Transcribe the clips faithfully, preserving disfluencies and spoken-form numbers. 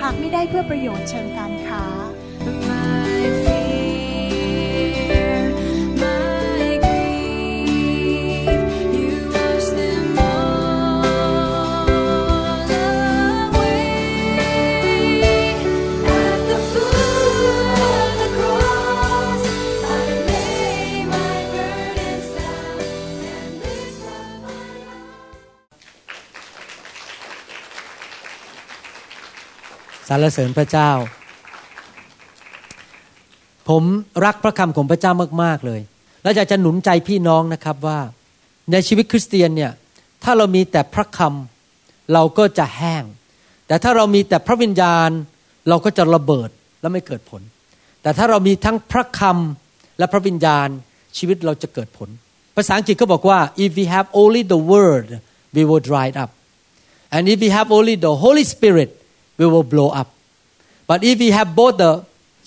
หากไม่ได้เพื่อประโยชน์เชิงการค้าสรรเสริญพระเจ้าผมรักพระคำของพระเจ้ามากๆเลยและอยากจะหนุนใจพี่น้องนะครับว่าในชีวิตคริสเตียนเนี่ยถ้าเรามีแต่พระคำเราก็จะแห้งแต่ถ้าเรามีแต่พระวิญญาณเราก็จะระเบิดและไม่เกิดผลแต่ถ้าเรามีทั้งพระคำและพระวิญญาณชีวิตเราจะเกิดผลภาษาอังกฤษก็บอกว่า if we have only the word we will dry up and if we have only the Holy Spirit we will blow up but if we have both the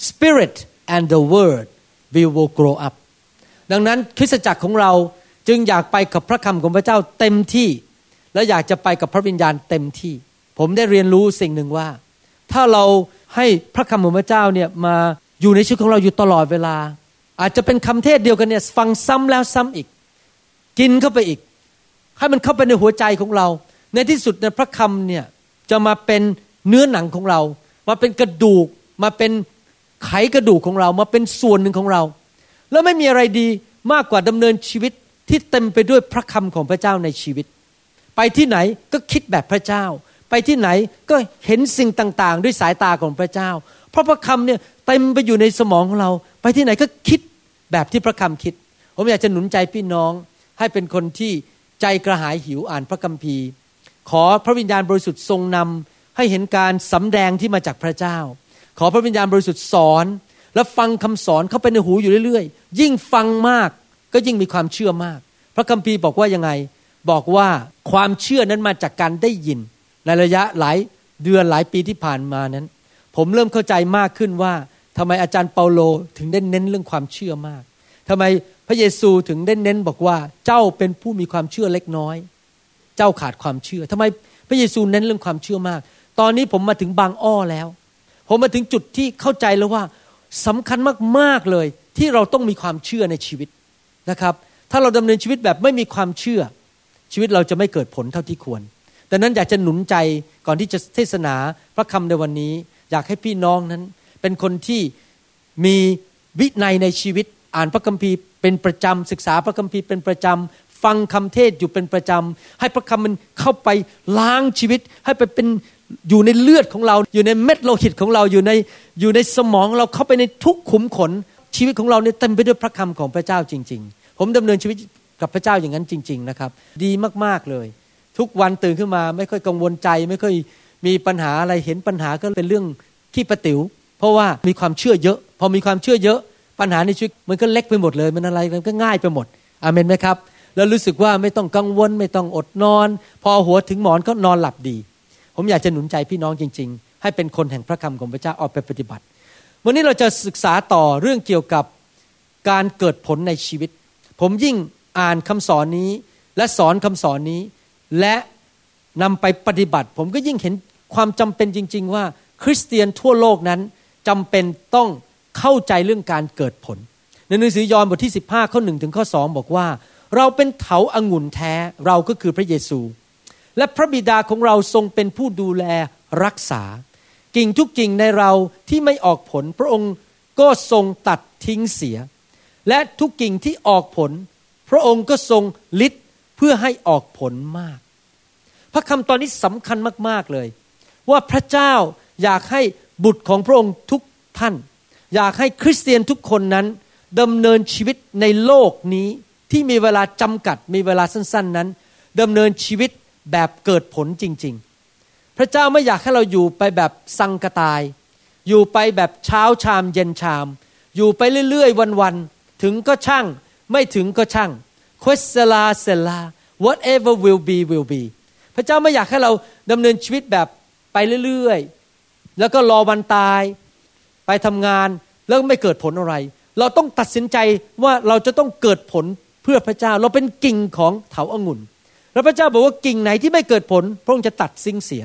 spirit and the word we will grow up ดังนั้นคริสตจักรของเราจึงอยากไปกับพระคำของพระเจ้าเต็มที่และอยากจะไปกับพระวิญญาณเต็มที่ผมได้เรียนรู้สิ่งหนึ่งว่าถ้าเราให้พระคำของพระเจ้าเนี่ยมาอยู่ในชีวิตของเราอยู่ตลอดเวลาอาจจะเป็นคำเทศเดียวกันเนี่ยฟังซ้ำแล้วซ้ำอีกกินเข้าไปอีกให้มันเข้าไปในหัวใจของเราในที่สุดในพระคำเนี่ยจะมาเป็นเนื้อหนังของเรามาเป็นกระดูกมาเป็นไขกระดูกของเรามาเป็นส่วนหนึ่งของเราแล้วไม่มีอะไรดีมากกว่าดำเนินชีวิตที่เต็มไปด้วยพระคำของพระเจ้าในชีวิตไปที่ไหนก็คิดแบบพระเจ้าไปที่ไหนก็เห็นสิ่งต่างๆด้วยสายตาของพระเจ้าเพราะพระคำเนี่ยเต็มไปอยู่ในสมองของเราไปที่ไหนก็คิดแบบที่พระคำคิดผมอยากจะหนุนใจพี่น้องให้เป็นคนที่ใจกระหายหิวอ่านพระคัมภีร์ขอพระวิญญาณบริสุทธิ์ทรงนำให้เห็นการสำแดงที่มาจากพระเจ้าขอพระวิญญาณบริสุทธิ์สอนและฟังคำสอนเข้าไปในหูอยู่เรื่อยๆยิ่งฟังมากก็ยิ่งมีความเชื่อมากพระคัมภีร์บอกว่ายังไงบอกว่าความเชื่อนั้นมาจากการได้ยินในระยะหลายเดือนหลายปีที่ผ่านมานั้นผมเริ่มเข้าใจมากขึ้นว่าทำไมอาจารย์เปาโลถึงได้เน้นเรื่องความเชื่อมากทำไมพระเยซูถึงได้เน้นบอกว่าเจ้าเป็นผู้มีความเชื่อเล็กน้อยเจ้าขาดความเชื่อทำไมพระเยซูเน้นเรื่องความเชื่อมากตอนนี้ผมมาถึงบางอ้อแล้วผมมาถึงจุดที่เข้าใจแล้วว่าสำคัญมากๆเลยที่เราต้องมีความเชื่อในชีวิตนะครับถ้าเราดำเนินชีวิตแบบไม่มีความเชื่อชีวิตเราจะไม่เกิดผลเท่าที่ควรดังนั้นอยากจะหนุนใจก่อนที่จะเทศนาพระคำในวันนี้อยากให้พี่น้องนั้นเป็นคนที่มีวินัยในชีวิตอ่านพระคัมภีร์เป็นประจำศึกษาพระคัมภีร์เป็นประจำฟังคำเทศอยู่เป็นประจำให้พระคำมันเข้าไปล้างชีวิตให้ไปเป็นอยู่ในเลือดของเราอยู่ในเม็ดโลหิตของเราอยู่ในอยู่ในสมองเราเข้าไปในทุกขุมขนชีวิตของเราเนี่ยเต็มไปด้วยพระคำของพระเจ้าจริงๆผมดำเนินชีวิตกับพระเจ้าอย่างนั้นจริงๆนะครับดีมากๆเลยทุกวันตื่นขึ้นมาไม่ค่อยกังวลใจไม่ค่อยมีปัญหาอะไรเห็นปัญหาก็เป็นเรื่องขี้ประติ๋วเพราะว่ามีความเชื่อเยอะพอมีความเชื่อเยอะปัญหาในชีวิตมันก็เล็กไปหมดเลยมันอะไรมันก็ง่ายไปหมดอาเมนไหมครับแล้วรู้สึกว่าไม่ต้องกังวลไม่ต้องอดนอนพอหัวถึงหมอนก็นอนหลับดีผมอยากจะหนุนใจพี่น้องจริงๆให้เป็นคนแห่งพระคำของพระเจ้าออกไปปฏิบัติวันนี้เราจะศึกษาต่อเรื่องเกี่ยวกับการเกิดผลในชีวิตผมยิ่งอ่านคำสอนนี้และสอนคำสอนนี้และนำไปปฏิบัติผมก็ยิ่งเห็นความจำเป็นจริงๆว่าคริสเตียนทั่วโลกนั้นจำเป็นต้องเข้าใจเรื่องการเกิดผลในหนังสือยอห์นบทที่สิบห้าข้อหนึ่งถึงข้อสองบอกว่าเราเป็นเถาองุ่นแท้เราก็คือพระเยซูและพระบิดาของเราทรงเป็นผู้ดูแลรักษากิ่งทุกกิ่งในเราที่ไม่ออกผลพระองค์ก็ทรงตัดทิ้งเสียและทุกกิ่งที่ออกผลพระองค์ก็ทรงฤทธิ์เพื่อให้ออกผลมากพระคำตอนนี้สำคัญมากๆเลยว่าพระเจ้าอยากให้บุตรของพระองค์ทุกท่านอยากให้คริสเตียนทุกคนนั้นดำเนินชีวิตในโลกนี้ที่มีเวลาจำกัดมีเวลาสั้นๆนั้นดำเนินชีวิตแบบเกิดผลจริงๆ พระเจ้าไม่อยากให้เราอยู่ไปแบบสังกตายอยู่ไปแบบเช้าชามเย็นชามอยู่ไปเรื่อยๆวันๆถึงก็ช่างไม่ถึงก็ช่าง Questela Sela whatever will be will be พระเจ้าไม่อยากให้เราดำเนินชีวิตแบบไปเรื่อยๆแล้วก็รอวันตายไปทำงานแล้วไม่เกิดผลอะไรเราต้องตัดสินใจว่าเราจะต้องเกิดผลเพื่อพระเจ้าเราเป็นกิ่งของเถาองุ่นแล้วพระเจ้าบอกว่ากิ่งไหนที่ไม่เกิดผลพระองค์จะตัดสิ่งเสีย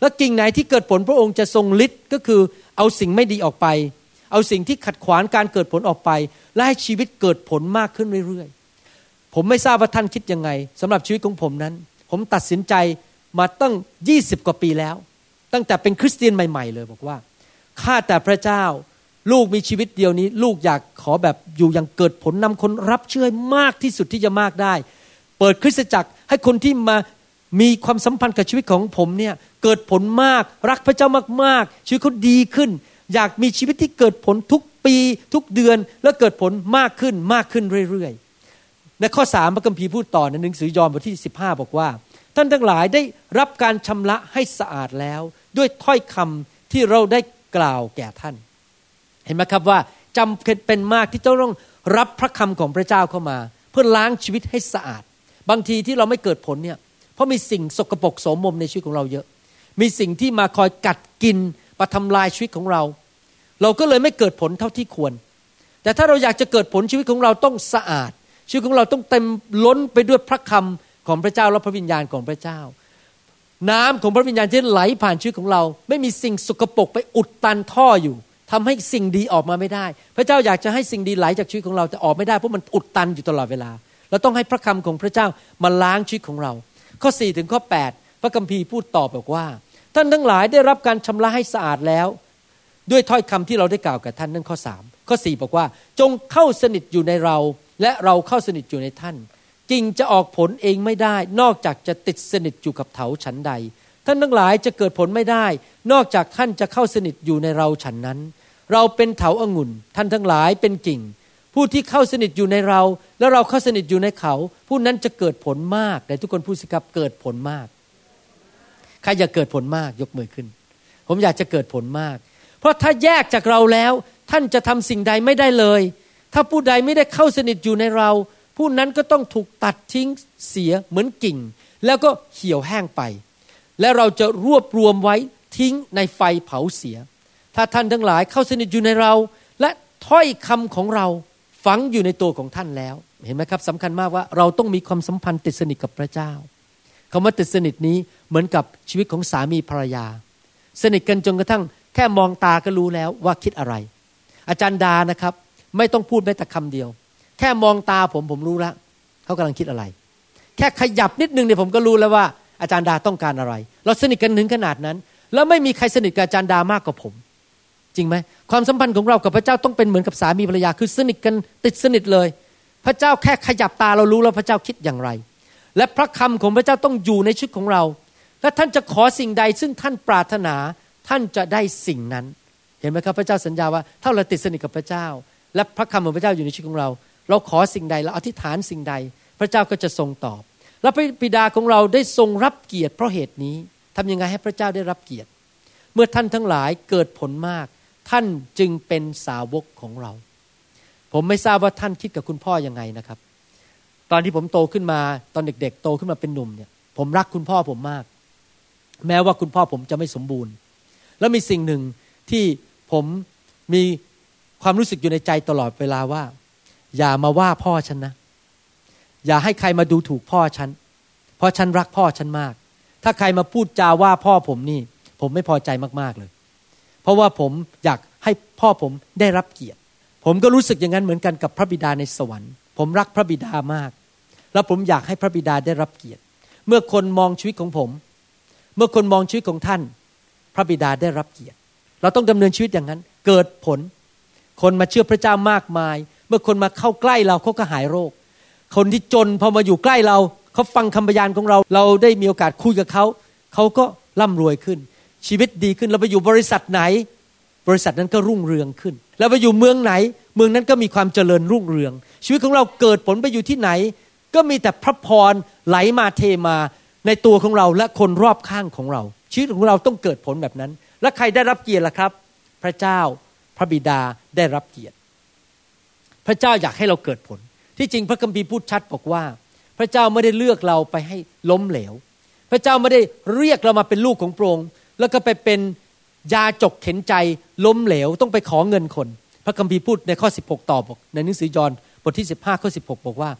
และกิ่งไหนที่เกิดผลพระองค์จะทรงฤทธิ์ก็คือเอาสิ่งไม่ดีออกไปเอาสิ่งที่ขัดขวางการเกิดผลออกไปและให้ชีวิตเกิดผลมากขึ้นเรื่อยๆผมไม่ทราบว่าท่านคิดยังไงสำหรับชีวิตของผมนั้นผมตัดสินใจมาตั้งยี่สิบกว่าปีแล้วตั้งแต่เป็นคริสเตียนใหม่ๆเลยบอกว่าข้าแต่พระเจ้าลูกมีชีวิตเดียวนี้ลูกอยากขอแบบอยู่อย่างเกิดผลนำคนรับเชื่อมากที่สุดที่จะมากได้เปิดคริสตจักรให้คนที่มามีความสัมพันธ์กับชีวิตของผมเนี่ยเกิดผลมากรักพระเจ้ามากๆชีวิตเขาดีขึ้นอยากมีชีวิตที่เกิดผลทุกปีทุกเดือนและเกิดผลมากขึ้นมากขึ้นเรื่อยๆในข้อสามพระคัมภีร์พูดต่อในหนังสือยอห์นบทที่สิบห้าบอกว่าท่านทั้งหลายได้รับการชำระให้สะอาดแล้วด้วยถ้อยคำที่เราได้กล่าวแก่ท่านเห็นไหมครับว่าจำเป็นมากที่จะต้องรับพระคำของพระเจ้าเข้ามาเพื่อล้างชีวิตให้สะอาดบางทีที่เราไม่เกิดผลเนี่ยเพราะมีสิ่งสกปรกโสมมในชีวิตของเราเยอะมีสิ่งที่มาคอยกัดกินมาทำลายชีวิตของเราเราก็เลยไม่เกิดผลเท่าที่ควรแต่ถ้าเราอยากจะเกิดผลชีวิตของเราต้องสะอาดชีวิตของเราต้องเต็มล้นไปด้วยพระคำของพระเจ้าและพระวิญญาณของพระเจ้าน้ำของพระวิญญาณที่ไหลผ่านชีวิตของเราไม่มีสิ่งสกปรกไปอุดตันท่ออยู่ทำให้สิ่งดีออกมาไม่ได้พระเจ้าอยากจะให้สิ่งดีไหลจากชีวิตของเราแต่ออกไม่ได้เพราะมันอุดตันอยู่ตลอดเวลาเราต้องให้พระคำของพระเจ้ามาล้างชีวิตของเราข้อสี่ถึงข้อแปดพระคัมภีร์พูดตอบบอกว่าท่านทั้งหลายได้รับการชำระให้สะอาดแล้วด้วยถ้อยคำที่เราได้กล่าวกับท่านนั่นข้อสามข้อสี่บอกว่าจงเข้าสนิทอยู่ในเราและเราเข้าสนิทอยู่ในท่านกิ่งจะออกผลเองไม่ได้นอกจากจะติดสนิทอยู่กับเถาฉันใดท่านทั้งหลายจะเกิดผลไม่ได้นอกจากท่านจะเข้าสนิทอยู่ในเราฉันนั้นเราเป็นเถาองุ่นท่านทั้งหลายเป็นกิ่งผู้ที่เข้าสนิทอยู่ในเราและเราเข้าสนิทอยู่ในเขาผู้นั้นจะเกิดผลมากแต่ทุกคนพูดสิครับเกิดผลมากใครอยากเกิดผลมากยกมือขึ้นผมอยากจะเกิดผลมากเพราะถ้าแยกจากเราแล้วท่านจะทำสิ่งใดไม่ได้เลยถ้าผู้ใดไม่ได้เข้าสนิทอยู่ในเราผู้นั้นก็ต้องถูกตัดทิ้งเสียเหมือนกิ่งแล้วก็เหี่ยวแห้งไปและเราจะรวบรวมไว้ทิ้งในไฟเผาเสียถ้าท่านทั้งหลายเข้าสนิทอยู่ในเราและถ้อยคำของเราฝังอยู่ในตัวของท่านแล้วเห็นไหมครับสำคัญมากว่าเราต้องมีความสัมพันธ์ติดสนิทกับพระเจ้าคำว่าติดสนิทนี้เหมือนกับชีวิตของสามีภรรยาสนิทกันจนกระทั่งแค่มองตาก็รู้แล้วว่าคิดอะไรอาจารย์ดานะครับไม่ต้องพูดแม้แต่คำเดียวแค่มองตาผมผมรู้แล้วเขากำลังคิดอะไรแค่ขยับนิดนึงเนี่ยผมก็รู้แล้วว่าอาจารย์ดาต้องการอะไรเราสนิทกันถึงขนาดนั้นแล้วไม่มีใครสนิทกับอาจารย์ดามากกว่าผมจริงไหมความสัมพันธ์ของเรากับพระเจ้าต้องเป็นเหมือนกับสามีภรรยาคือสนิทกันติดสนิทเลยพระเจ้าแค่ขยับตาเรารู้แล้วพระเจ้าคิดอย่างไรและพระคำของพระเจ้าต้องอยู่ในชีวิตของเราและท่านจะขอสิ่งใดซึ่งท่านปรารถนาท่านจะได้สิ่งนั้นเห็นไหมครับพระเจ้าสัญญาว่าถ้าเราติดสนิทกับพระเจ้าและพระคำของพระเจ้าอยู่ในชีวิตของเราเราขอสิ่งใดเราอธิษฐานสิ่งใดพระเจ้าก็จะทรงตอบและพระบิดาของเราได้ทรงรับเกียรติเพราะเหตุนี้ทำยังไงให้พระเจ้าได้รับเกียรติเมื่อท่านทั้งหลายเกิดผลมากท่านจึงเป็นสาวกของเราผมไม่ทราบว่าท่านคิดกับคุณพ่อยังไงนะครับตอนที่ผมโตขึ้นมาตอนเด็กๆโตขึ้นมาเป็นหนุ่มเนี่ยผมรักคุณพ่อผมมากแม้ว่าคุณพ่อผมจะไม่สมบูรณ์แล้วมีสิ่งหนึ่งที่ผมมีความรู้สึกอยู่ในใจตลอดเวลาว่าอย่ามาว่าพ่อฉันนะอย่าให้ใครมาดูถูกพ่อฉันเพราะฉันรักพ่อฉันมากถ้าใครมาพูดจาว่าพ่อผมนี่ผมไม่พอใจมากๆเลยเพราะว่าผมอยากให้พ่อผมได้รับเกียรติผมก็รู้สึกอย่างนั้นเหมือนกันกับพระบิดาในสวรรค์ผมรักพระบิดามากและผมอยากให้พระบิดาได้รับเกียรติเมื่อคนมองชีวิตของผมเมื่อคนมองชีวิตของท่านพระบิดาได้รับเกียรติเราต้องดำเนินชีวิตอย่างนั้นเกิดผลคนมาเชื่อพระเจ้ามากมายเมื่อคนมาเข้าใกล้เราเขาก็หายโรคคนที่จนพอมาอยู่ใกล้เราเขาฟังคำพยานของเราเราได้มีโอกาสคุยกับเขาเขาก็ร่ำรวยขึ้นชีวิตดีขึ้นเราไปอยู่บริษัทไหนบริษัทนั้นก็รุ่งเรืองขึ้นเราไปอยู่เมืองไหนเมืองนั้นก็มีความเจริญรุ่งเรืองชีวิตของเราเกิดผลไปอยู่ที่ไหนก็มีแต่พระพรไหลมาเทมาในตัวของเราและคนรอบข้างของเรา ชีวิตของเราต้องเกิดผลแบบนั้นและใครได้รับเกียรติล่ะครับพระเจ้าพระบิดาได้รับเกียรติพระเจ้าอยากให้เราเกิดผลที่จริงพระคัมภีร์พูดชัดบอกว่าพระเจ้าไม่ได้เลือกเราไปให้ล้มเหลวพระเจ้าไม่ได้เรียกเรามาเป็นลูกของพระองค์แล้วก็ไปเป็นยาจกเข็นใจล้มเหลวต้องไปขอเงินคนพระคัมภีร์พูดในข้อสิบหกต่อบอกในหนังสือยอห์นบทที่สิบห้าข้อสิบหกบอกว่า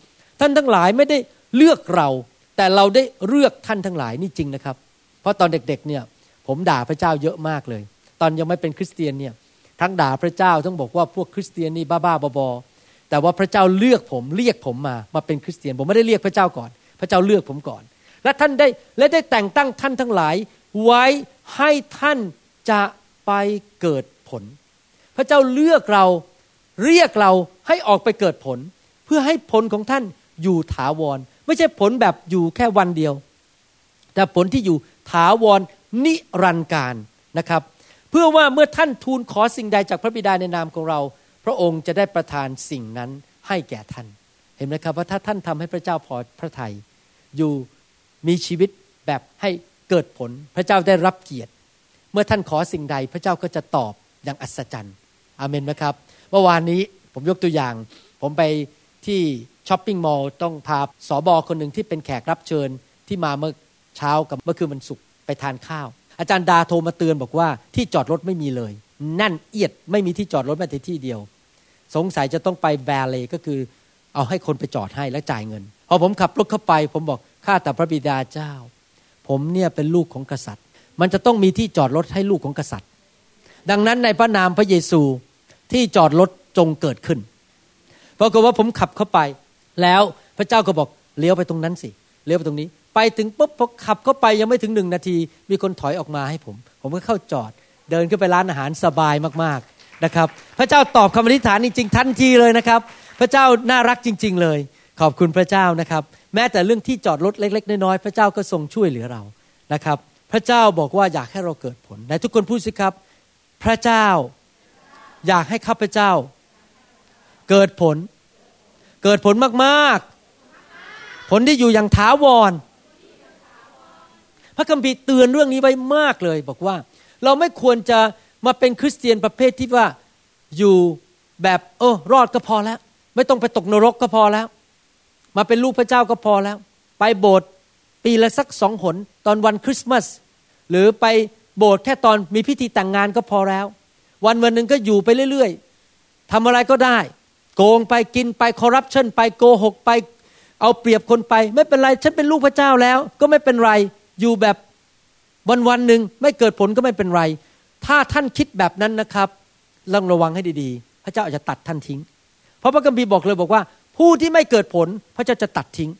ท่านทั้งหลายไม่ได้เลือกเราแต่เราได้เลือกท่านทั้งหลายนี่จริงนะครับเพราะตอนเด็กๆเนี่ยผมด่าพระเจ้าเยอะมากเลยตอนยังไม่เป็นคริสเตียนเนี่ยทั้งด่าพระเจ้าทั้งบอกว่าพวกคริสเตียนนี่บ้าๆบอๆแต่ว่าพระเจ้าเลือกผมเรียกผมมามาเป็นคริสเตียนผมไม่ได้เรียกพระเจ้าก่อนพระเจ้าเลือกผมก่อนและท่านได้และได้แต่งตั้งท่านทั้งหลายไว้ให้ท่านจะไปเกิดผลพระเจ้าเลือกเราเรียกเราให้ออกไปเกิดผลเพื่อให้ผลของท่านอยู่ถาวรไม่ใช่ผลแบบอยู่แค่วันเดียวแต่ผลที่อยู่ถาวรนิรันดร์กาลนะครับเพื่อว่าเมื่อท่านทูลขอสิ่งใดจากพระบิดาในนามของเราพระองค์จะได้ประทานสิ่งนั้นให้แก่ท่านเห็นไหมครับว่าถ้าท่านทำให้พระเจ้าพอพระทัยอยู่มีชีวิตแบบให้เกิดผลพระเจ้าได้รับเกียรติเมื่อท่านขอสิ่งใดพระเจ้าก็จะตอบอย่างอัศจรรย์อาเมนไหมครับเมื่อวานนี้ผมยกตัวอย่างผมไปที่ช้อปปิ้งมอลล์ต้องพาสบคนหนึ่งที่เป็นแขกรับเชิญที่มาเมื่อเช้ากับเมื่อคืนวันศุกร์ไปทานข้าวอาจารย์ดาโทรมาเตือนบอกว่าที่จอดรถไม่มีเลยนั่นเอียดไม่มีที่จอดรถแม้แต่ที่เดียวสงสัยจะต้องไปแวร์เลย์ก็คือเอาให้คนไปจอดให้แล้วจ่ายเงินพอผมขับรถเข้าไปผมบอกข้าแต่พระบิดาเจ้าผมเนี่ยเป็นลูกของกษัตริย์มันจะต้องมีที่จอดรถให้ลูกของกษัตริย์ดังนั้นในพระนามพระเยซูที่จอดรถจงเกิดขึ้นปรากฏว่าผมขับเข้าไปแล้วพระเจ้าก็บอกเลี้ยวไปตรงนั้นสิเลี้ยวไปตรงนี้ไปถึงปุ๊บพอขับเข้าไปยังไม่ถึงหนึ่งนาทีมีคนถอยออกมาให้ผมผมก็เข้าจอดเดินขึ้นไปร้านอาหารสบายมากๆนะครับพระเจ้าตอบคำอธิษฐานจริงๆทันทีเลยนะครับพระเจ้าน่ารักจริงๆเลยขอบคุณพระเจ้านะครับแม้แต่เรื่องที่จอดรถเล็กๆน้อยๆพระเจ้าก็ทรงช่วยเหลือเรานะครับพระเจ้าบอกว่าอยากให้เราเกิดผลไหนทุกคนพูดสิครับพระเจ้าอยากให้ข้าพเจ้าเกิดผลเกิดผลมากๆผลที่อยู่อย่างถาวรพระคัมภีร์เตือนเรื่องนี้ไว้มากเลยบอกว่าเราไม่ควรจะมาเป็นคริสเตียนประเภทที่ว่าอยู่แบบเออรอดก็พอแล้วไม่ต้องไปตกนรกก็พอแล้วมาเป็นลูกพระเจ้าก็พอแล้วไปโบสถ์ปีละสักสองหนตอนวันคริสต์มาสหรือไปโบสถ์แค่ตอนมีพิธีแต่งงานก็พอแล้ววันวันหนึ่งก็อยู่ไปเรื่อยๆทำอะไรก็ได้โกงไปกินไปคอร์รัปชันไปโกหกไปเอาเปรียบคนไปไม่เป็นไรฉันเป็นลูกพระเจ้าแล้วก็ไม่เป็นไรอยู่แบบวันวันหนึ่งไม่เกิดผลก็ไม่เป็นไรถ้าท่านคิดแบบนั้นนะครับต้องระวังให้ดีๆพระเจ้าอาจจะตัดท่านทิ้งเพราะพระคัมภีร์บอกเลยบอกว่าผู้ที่ไม่เกิดผลพระเจ้าจะตัดทิ้ง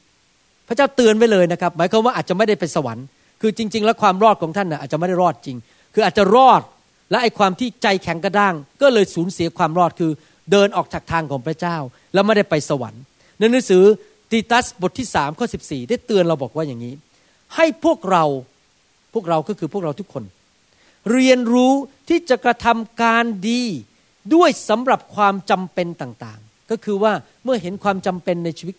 พระเจ้าเตือนไว้เลยนะครับหมายความว่าอาจจะไม่ได้ไปสวรรค์คือจริงๆแล้วความรอดของท่านน่ะอาจจะไม่ได้รอดจริงคืออาจจะรอดและไอ้ความที่ใจแข็งกระด้างก็เลยสูญเสียความรอดคือเดินออกจากทางของพระเจ้าแล้วไม่ได้ไปสวรรค์ในหนังสือตีตัสบทที่สามข้อสิบสี่ได้เตือนเราบอกว่าอย่างนี้ให้พวกเราพวกเราก็คือพวกเราทุกคนเรียนรู้ที่จะกระทำการดีด้วยสำหรับความจำเป็นต่างๆก็คือว่าเมื่อเห็นความจำเป็นในชีวิต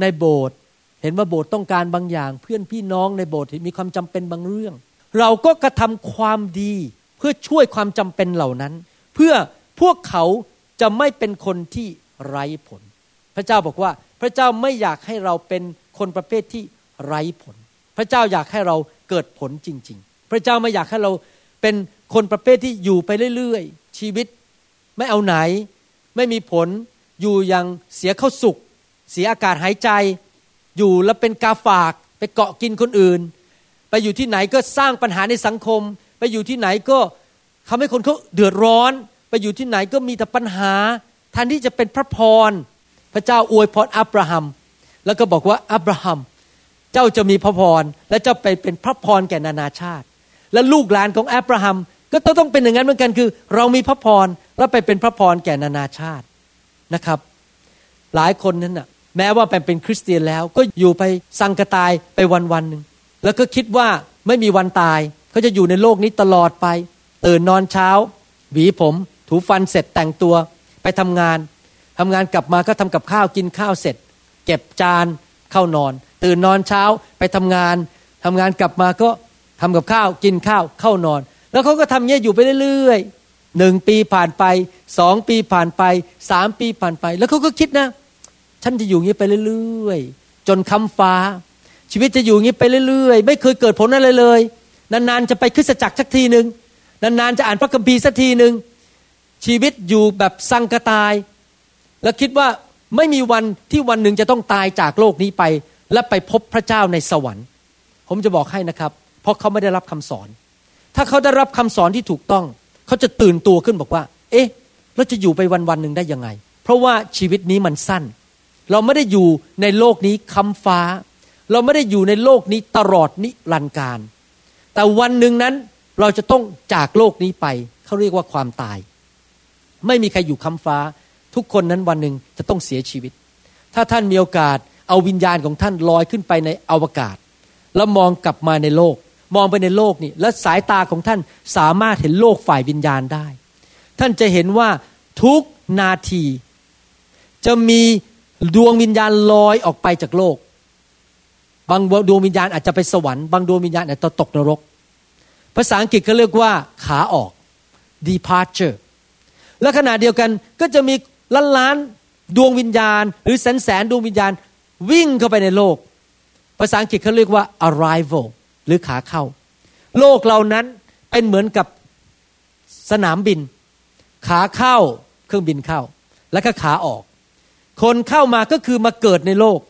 ในโบสถ์เห็นว่าโบสถ์ต้องการบางอย่างเพื่อนพี่น้องในโบสถ์มีความจำเป็นบางเรื่องเราก็กระทำความดีเพื่อช่วยความจำเป็นเหล่านั้นเพื่อพวกเขาจะไม่เป็นคนที่ไร้ผลพระเจ้าบอกว่าพระเจ้าไม่อยากให้เราเป็นคนประเภทที่ไร้ผลพระเจ้าอยากให้เราเกิดผลจริงๆพระเจ้าไม่อยากให้เราเป็นคนประเภทที่อยู่ไปเรื่อยๆชีวิตไม่เอาไหนไม่มีผลอยู่อย่างเสียข้าวสุกเสียอากาศหายใจอยู่แล้วเป็นกาฝากไปเกาะกินคนอื่นไปอยู่ที่ไหนก็สร้างปัญหาในสังคมไปอยู่ที่ไหนก็ทำให้คนเขาเดือดร้อนไปอยู่ที่ไหนก็มีแต่ปัญหาแทนที่จะเป็นพระพรพระเจ้าอวยพรอับราฮัมแล้วก็บอกว่าอับราฮัมเจ้าจะมีพระพรและเจ้าไปเป็นพระพรแก่นานาชาติและลูกหลานของอับราฮัมก็ต้องเป็นอย่างนั้นเหมือนกันคือเรามีพระพรแล้วไปเป็นพระพรแก่นานาชาตินะครับหลายคนนั้นน่ะแม้ว่าเป็นคริสเตียนแล้วก็อยู่ไปสังกตายไปวันๆนึงแล้วก็คิดว่าไม่มีวันตายเขาจะอยู่ในโลกนี้ตลอดไปตื่นนอนเช้าหวีผมถูฟันเสร็จแต่งตัวไปทำงานทำงานกลับมาก็ทำกับข้าวกินข้าวเสร็จเก็บจานเข้านอนตื่นนอนเช้าไปทำงานทำงานกลับมาก็ ทำกับข้าวกินข้าวเข้านอนแล้วเขาก็ทำเงี้ยอยู่ไปเรื่อยๆหนึ่งปีผ่านไปสองปีผ่านไปสามปีผ่านไปแล้วเขาก็คิดนะฉันจะอยู่งี้ไปเรื่อยๆจนค่ำฟ้าชีวิตจะอยู่งี้ไปเรื่อยๆไม่เคยเกิดผลอะไรเลยนานๆจะไปคริสตจักรสักทีนึงนานๆจะอ่านพระคัมภีร์สักทีนึงชีวิตอยู่แบบสังกตายแล้วคิดว่าไม่มีวันที่วันหนึ่งจะต้องตายจากโลกนี้ไปและไปพบพระเจ้าในสวรรค์ผมจะบอกให้นะครับเพราะเขาไม่ได้รับคำสอนถ้าเขาได้รับคำสอนที่ถูกต้องเขาจะตื่นตัวขึ้นบอกว่าเอ๊ะเราจะอยู่ไปวันๆหนึ่งได้ยังไงเพราะว่าชีวิตนี้มันสั้นเราไม่ได้อยู่ในโลกนี้ค้ำฟ้าเราไม่ได้อยู่ในโลกนี้ตลอดนิรันดร์กาลแต่วันหนึ่งนั้นเราจะต้องจากโลกนี้ไปเขาเรียกว่าความตายไม่มีใครอยู่ค้ำฟ้าทุกคนนั้นวันหนึ่งจะต้องเสียชีวิตถ้าท่านมีโอกาสเอาวิญญาณของท่านลอยขึ้นไปในอวกาศแล้วมองกลับมาในโลกมองไปในโลกนี่และสายตาของท่านสามารถเห็นโลกฝ่ายวิญญาณได้ท่านจะเห็นว่าทุกนาทีจะมีดวงวิญญาณลอยออกไปจากโลกบางดวงวิญญาณอาจจะไปสวรรค์บางดวงวิญญาณอาจจะตกนรกภาษาอังกฤษเขาเรียกว่าขาออก departure และขณะเดียวกันก็จะมีล้านล้านดวงวิญญาณหรือแสนแสนดวงวิญญาณวิ่งเข้าไปในโลกภาษาอังกฤษเขาเรียกว่า arrival หรือขาเข้าโลกเรานั้นเป็นเหมือนกับสนามบินขาเข้าเครื่องบินเข้าแล้วก็ขาออกคนเข้ามาก็คือมาเกิดในโลก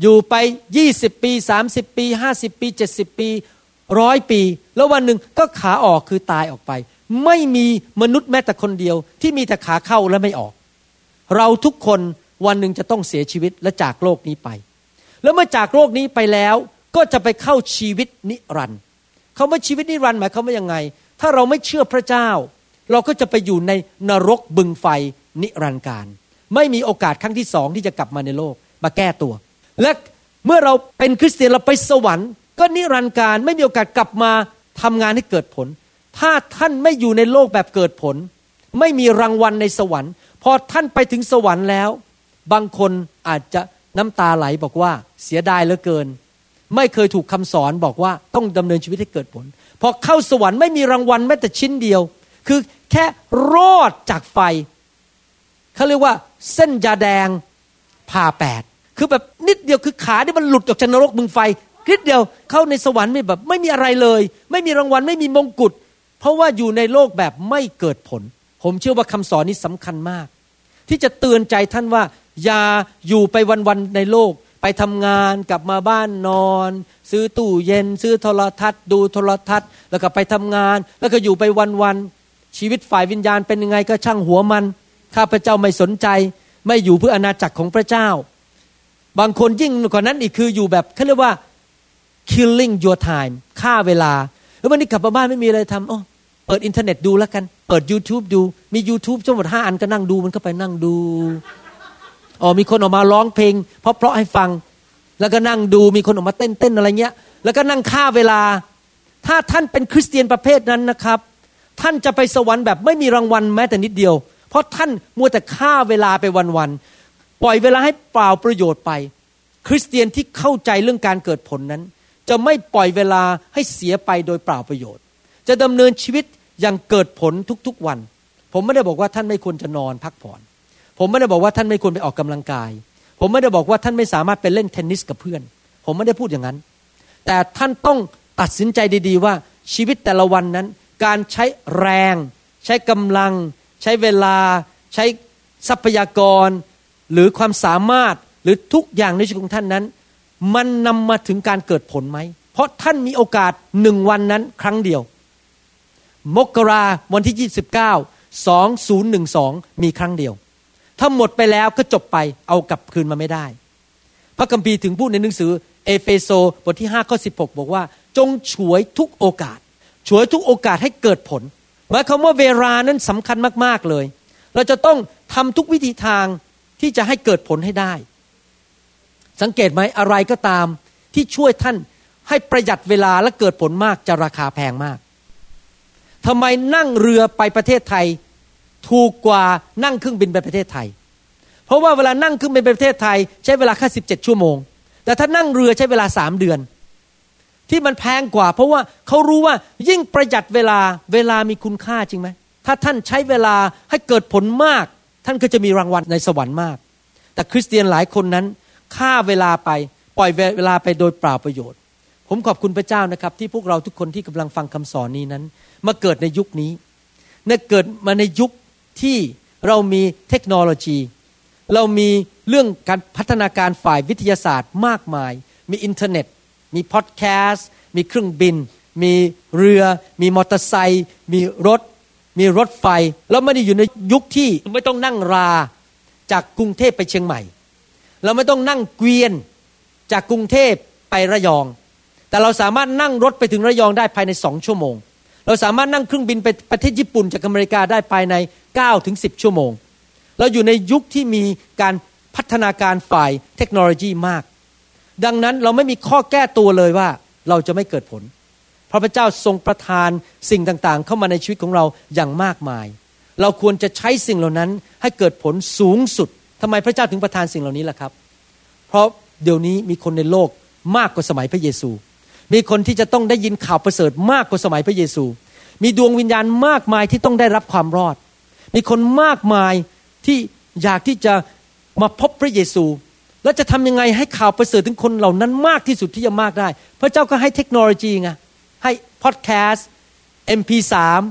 อยู่ไปยี่สิบปีสามสิบปีห้าสิบปีเจ็ดสิบปีหนึ่งร้อยปีแล้ววันหนึ่งก็ขาออกคือตายออกไปไม่มีมนุษย์แม้แต่คนเดียวที่มีแต่ขาเข้าและไม่ออกเราทุกคนวันหนึ่งจะต้องเสียชีวิตและจากโลกนี้ไปแล้วเมื่อจากโลกนี้ไปแล้วก็จะไปเข้าชีวิตนิรันดร์คำว่าชีวิตนิรันดร์หมายความว่ายังไงถ้าเราไม่เชื่อพระเจ้าเราก็จะไปอยู่ในนรกบึงไฟนิรันดร์กาลไม่มีโอกาสครั้งที่สองที่จะกลับมาในโลกมาแก้ตัวและเมื่อเราเป็นคริสเตียนเราไปสวรรค์ก็นิรันดร์กาลไม่มีโอกาสกลับมาทำงานให้เกิดผลถ้าท่านไม่อยู่ในโลกแบบเกิดผลไม่มีรางวัลในสวรรค์พอท่านไปถึงสวรรค์แล้วบางคนอาจจะน้ำตาไหลบอกว่าเสียดายเหลือเกินไม่เคยถูกคำสอนบอกว่าต้องดำเนินชีวิตให้เกิดผลพอเข้าสวรรค์ไม่มีรางวัลแม้แต่ชิ้นเดียวคือแค่รอดจากไฟเขาเรียกว่าเส้นยาแดงผ่าแปดคือแบบนิดเดียวคือขาที่มันหลุดออกจากนรกบึงไฟนิดเดียวเข้าในสวรรค์ไม่แบบไม่มีอะไรเลยไม่มีรางวัลไม่มีมงกุฎเพราะว่าอยู่ในโลกแบบไม่เกิดผลผมเชื่อว่าคำสอนนี้สำคัญมากที่จะเตือนใจท่านว่าอย่าอยู่ไปวันๆในโลกไปทำงานกลับมาบ้านนอนซื้อตู้เย็นซื้อโทรทัศน์ดูโทรทัศน์แล้วก็ไปทำงานแล้วก็อยู่ไปวันๆชีวิตฝ่ายวิญญาณเป็นยังไงก็ช่างหัวมันข้าพเจ้าไม่สนใจไม่อยู่เพื่ออาณาจักรของพระเจ้าบางคนยิ่งกว่านั้นอีกคืออยู่แบบเขาเรียกว่า killing your time ฆ่าเวลาแล้ววันนี้กลับมาบ้านไม่มีอะไรทำอ๋อเปิดอินเทอร์เน็ตดูแล้วกันเปิด YouTube ดูมี YouTube ทั้งหมดห้าอันก็นั่งดูมันก็ไปนั่งดูอ๋อมีคนออกมาร้องเพลงเพราะๆให้ฟังแล้วก็นั่งดูมีคนออกมาเต้นๆอะไรเงี้ยแล้วก็นั่งฆ่าเวลาถ้าท่านเป็นคริสเตียนประเภทนั้นนะครับท่านจะไปสวรรค์แบบไม่มีรางวัลแม้แต่นิดเดียวเพราะท่านมัวแต่ฆ่าเวลาไปวันๆปล่อยเวลาให้เปล่าประโยชน์ไปคริสเตียนที่เข้าใจเรื่องการเกิดผลนั้นจะไม่ปล่อยเวลาให้เสียไปโดยเปล่าประโยชน์จะดำเนินชีวิตอย่างเกิดผลทุกๆวันผมไม่ได้บอกว่าท่านไม่ควรจะนอนพักผ่อนผมไม่ได้บอกว่าท่านไม่ควรไปออกกำลังกายผมไม่ได้บอกว่าท่านไม่สามารถไปเล่นเทนนิสกับเพื่อนผมไม่ได้พูดอย่างนั้นแต่ท่านต้องตัดสินใจดีๆว่าชีวิตแต่ละวันนั้นการใช้แรงใช้กำลังใช้เวลาใช้ทรัพยากรหรือความสามารถหรือทุกอย่างในชีวิตของท่านนั้นมันนำมาถึงการเกิดผลไหมเพราะท่านมีโอกาสหนึ่งวันนั้นครั้งเดียวมกราวันที่ยี่สิบเก้าสองศูนย์หนึ่งสองมีครั้งเดียวถ้าหมดไปแล้วก็จบไปเอากลับคืนมาไม่ได้พระคัมภีร์ถึงพูดในหนังสือเอเฟโซบทที่ห้าข้อสิบหกบอกว่าจงฉวยทุกโอกาสฉวยทุกโอกาสให้เกิดผลหมายความว่าเวลานั้นสำคัญมากๆเลยเราจะต้องทำทุกวิธีทางที่จะให้เกิดผลให้ได้สังเกตไหมอะไรก็ตามที่ช่วยท่านให้ประหยัดเวลาและเกิดผลมากจะราคาแพงมากทำไมนั่งเรือไปประเทศไทยถูกกว่านั่งเครื่องบินไปประเทศไทยเพราะว่าเวลานั่งเครื่องบินไปประเทศไทยใช้เวลาแค่สิบเจ็ดชั่วโมงแต่ถ้านั่งเรือใช้เวลาสามเดือน ที่มันแพงกว่าเพราะว่าเขารู้ว่ายิ่งประหยัดเวลาเวลามีคุณค่าจริงไหมถ้าท่านใช้เวลาให้เกิดผลมากท่านก็จะมีรางวัลในสวรรค์มากแต่คริสเตียนหลายคนนั้นฆ่าเวลาไปปล่อยเวลาไปโดยเปล่าประโยชน์ผมขอบคุณพระเจ้านะครับที่พวกเราทุกคนที่กำลังฟังคำสอนนี้นั้นมาเกิดในยุคนี้เนี่ยเกิดมาในยุคที่เรามีเทคโนโลยีเรามีเรื่องการพัฒนาการฝ่ายวิทยาศาสตร์มากมายมีอินเทอร์เน็ตมีพอดแคสต์มีเครื่องบินมีเรือมีมอเตอร์ไซค์มีรถมีรถไฟเราไม่ได้อยู่ในยุคที่ไม่ต้องนั่งราจากกรุงเทพไปเชียงใหม่เราไม่ต้องนั่งเกวียนจากกรุงเทพไประยองแต่เราสามารถนั่งรถไปถึงระยองได้ภายในสองชั่วโมงเราสามารถนั่งเครื่องบินไปประเทศญี่ปุ่นจากอเมริกาได้ภายใน เก้าถึงสิบ ชั่วโมงเราอยู่ในยุคที่มีการพัฒนาการฝ่ายเทคโนโลยีมากดังนั้นเราไม่มีข้อแก้ตัวเลยว่าเราจะไม่เกิดผลเพราะพระเจ้าทรงประทานสิ่งต่างๆเข้ามาในชีวิตของเราอย่างมากมายเราควรจะใช้สิ่งเหล่านั้นให้เกิดผลสูงสุดทำไมพระเจ้าถึงประทานสิ่งเหล่านี้ล่ะครับเพราะเดี๋ยวนี้มีคนในโลกมากกว่าสมัยพระเยซูมีคนที่จะต้องได้ยินข่าวประเสริฐมากกว่าสมัยพระเยซูมีดวงวิญญาณมากมายที่ต้องได้รับความรอดมีคนมากมายที่อยากที่จะมาพบพระเยซูแล้วจะทำยังไงให้ข่าวประเสริฐถึงคนเหล่านั้นมากที่สุดที่จะมากได้พระเจ้าก็ให้เทคโนโลยีไงให้พอดแคสต์ เอ็ม พี ทรี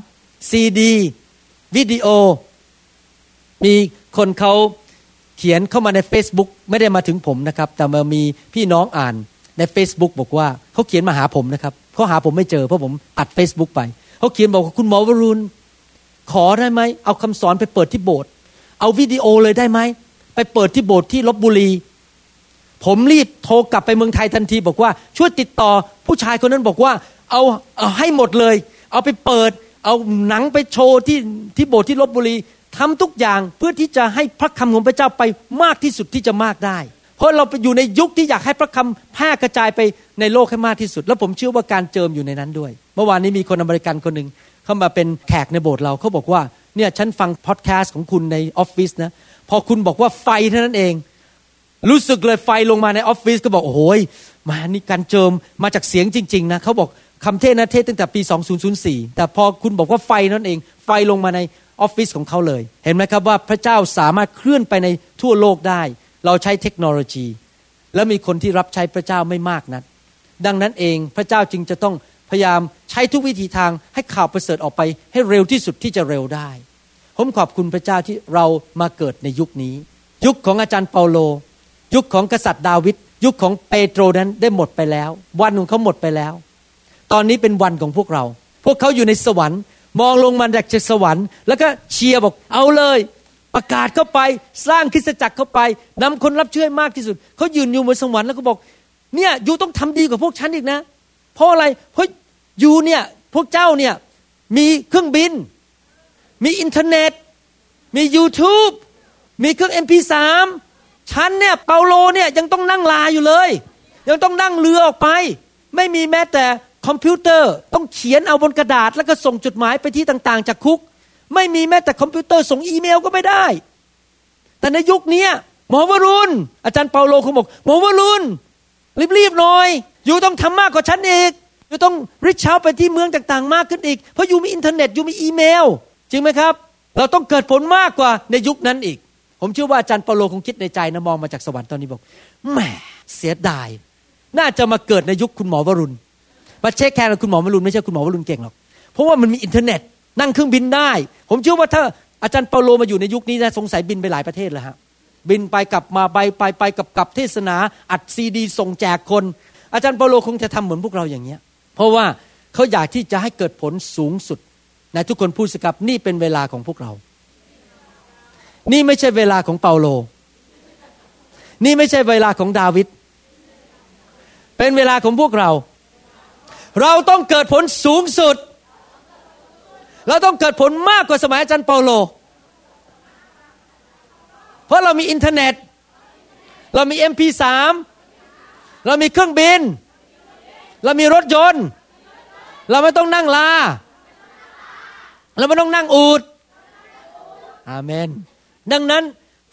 ซี ดี วิดีโอมีคนเขาเขียนเข้ามาใน Facebook ไม่ได้มาถึงผมนะครับแต่มามีพี่น้องอ่านใน Facebook บอกว่าเขาเขียนมาหาผมนะครับเขาหาผมไม่เจอเพราะผมอัด Facebook ไปเขาเขียนบอกว่าคุณหมอวรุณขอได้ไหมเอาคำสอนไปเปิดที่โบสถ์เอาวิดีโอเลยได้ไหมไปเปิดที่โบสถ์ที่ลพบุรีผมรีบโทรกลับไปเมืองไทยทันทีบอกว่าช่วยติดต่อผู้ชายคนนั้นบอกว่าเอาเอาให้หมดเลยเอาไปเปิดเอาหนังไปโชว์ที่ที่โบสถ์ที่ลพบุรีทำทุกอย่างเพื่อที่จะให้พระคำของพระเจ้าไปมากที่สุดที่จะมากได้เพราะเราไปอยู่ในยุคที่อยากให้พระคำแพร่กระจายไปในโลกให้มากที่สุดแล้วผมเชื่อว่าการเจิมอยู่ในนั้นด้วยเมื่อวานนี้มีคนอเมริกันคนนึงเข้ามาเป็นแขกในโบสถ์เราเขาบอกว่าเนี่ยฉันฟังพอดแคสต์ของคุณในออฟฟิศนะพอคุณบอกว่าไฟเท่านั้นเองรู้สึกเลยไฟลงมาในออฟฟิศก็บอกโอ้โหมานี่การเจิมมาจากเสียงจริงๆนะเขาบอกคำเทศนะเทศตั้งแต่ปีสองพันสี่แต่พอคุณบอกว่าไฟนั่นเองไฟลงมาในออฟฟิศของเขาเลยเห็นไหมครับว่าพระเจ้าสามารถเคลื่อนไปในทั่วโลกได้เราใช้เทคโนโลยีและมีคนที่รับใช้พระเจ้าไม่มากนักดังนั้นเองพระเจ้าจึงจะต้องพยายามใช้ทุกวิธีทางให้ข่าวประเสริฐออกไปให้เร็วที่สุดที่จะเร็วได้ผมขอบคุณพระเจ้าที่เรามาเกิดในยุคนี้ยุคของอาจารย์เปาโลยุคของกษัตริย์ดาวิดยุคของเปโตรนั้นได้หมดไปแล้ววันของเขาหมดไปแล้วตอนนี้เป็นวันของพวกเราพวกเขาอยู่ในสวรรค์มองลงมาจากสวรรค์แล้วก็เชียร์บอกเอาเลยประกาศเข้าไปสร้างคริสตจักรเข้าไปนำคนรับเชื่อมากที่สุดเขายืนอยู่บนสวรรค์แล้วก็บอกเนี่ยอยู่ต้องทำดีกว่าพวกฉันอีกนะเพราะอะไรเพราะอยู่เนี่ยพวกเจ้าเนี่ยมีเครื่องบินมีอินเทอร์เน็ตมี YouTube มีเครื่อง เอ็ม พี ทรี ฉันเนี่ยเปาโลเนี่ยยังต้องนั่งลาอยู่เลยยังต้องนั่งเรือออกไปไม่มีแม้แต่คอมพิวเตอร์ต้องเขียนเอาบนกระดาษแล้วก็ส่งจดหมายไปที่ต่างๆจากคุกไม่มีแม้แต่คอมพิวเตอร์ส่งอีเมลก็ไม่ได้แต่ในยุคนี้หมอวรุณอาจารย์เปาโลเขาบอกหมอวรุณรีบๆหน่อยอยู่ต้องทำมากกว่าฉันอีกอยู่ต้องรีชเอาท์ไปที่เมืองต่างๆมากขึ้นอีกเพราะอยู่มีอินเทอร์เน็ตอยู่มีอีเมลจริงไหมครับเราต้องเกิดผลมากกว่าในยุคนั้นอีกผมเชื่อว่าอาจารย์เปาโลคงคิดในใจนะมองมาจากสวรรค์ตอนนี้บอกแหมเสียดายน่าจะมาเกิดในยุคคุณหมอวรุณมาเช็คแคร์กับคุณหมอวรุณไม่ใช่คุณหมอวรุณเก่งหรอกเพราะว่ามันมีอินเทอร์เน็ตนั่งเครื่องบินได้ผมเชื่อว่าถ้าอาจารย์เปาโลมาอยู่ในยุคนี้นะสงสัยบินไปหลายประเทศแล้วฮะบินไปกลับมาไปไปไปกับกับเทศนาอัดซีดีส่งแจกคนอาจารย์เปาโลคงจะทำเหมือนพวกเราอย่างเงี้ยเพราะว่าเขาอยากที่จะให้เกิดผลสูงสุดนะทุกคนพูดสิครับนี่เป็นเวลาของพวกเรานี่ไม่ใช่เวลาของเปาโลนี่ไม่ใช่เวลาของดาวิดเป็นเวลาของพวกเราเราต้องเกิดผลสูงสุดเราต้องเกิดผลมากกว่าสมัยอาจารย์เปาโลเพราะเรามีอินเทอร์เน็ตเรามี เอ็ม พี ทรี เรามีเครื่องบินเรามีรถยนต์เราไม่ต้องนั่งลาเราไม่ต้องนั่งอูฐอาเมนดังนั้น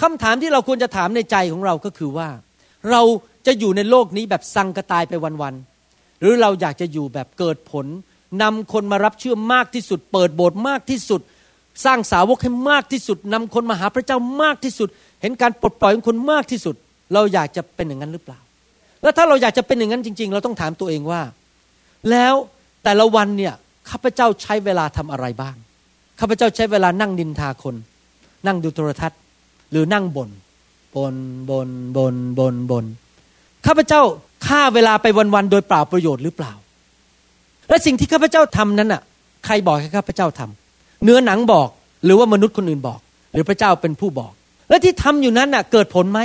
คำถามที่เราควรจะถามในใจของเราก็คือว่าเราจะอยู่ในโลกนี้แบบสังกะตายไปวันๆ รือเราอยากจะอยู่แบบเกิดผลนำคนมารับเชื่อมากที่สุดเปิดโบสถ์มากที่สุดสร้างสาวกให้มากที่สุดนำคนมาหาพระเจ้ามากที่สุดเห็นการปลดปล่อยของคนมากที่สุดเราอยากจะเป็นอย่างนั้นหรือเปล่าแล้วถ้าเราอยากจะเป็นอย่างนั้นจริงๆเราต้องถามตัวเองว่าแล้วแต่ละวันเนี่ยข้าพเจ้าใช้เวลาทำอะไรบ้างข้าพเจ้าใช้เวลานั่งนินทาคนนั่งดูโทรทัศน์หรือนั่งบ่นบ่นบ่นบ่นบ่นบ่นข้าพเจ้าฆ่าเวลาไปวันๆโดยเปล่าประโยชน์หรือเปล่าและสิ่งที่ข้าพเจ้าทำนั้นน่ะใครบอกให้ข้าพเจ้าทำเนื้อหนังบอกหรือว่ามนุษย์คนอื่นบอกหรือพระเจ้าเป็นผู้บอกและที่ทำอยู่นั้นน่ะเกิดผลไหม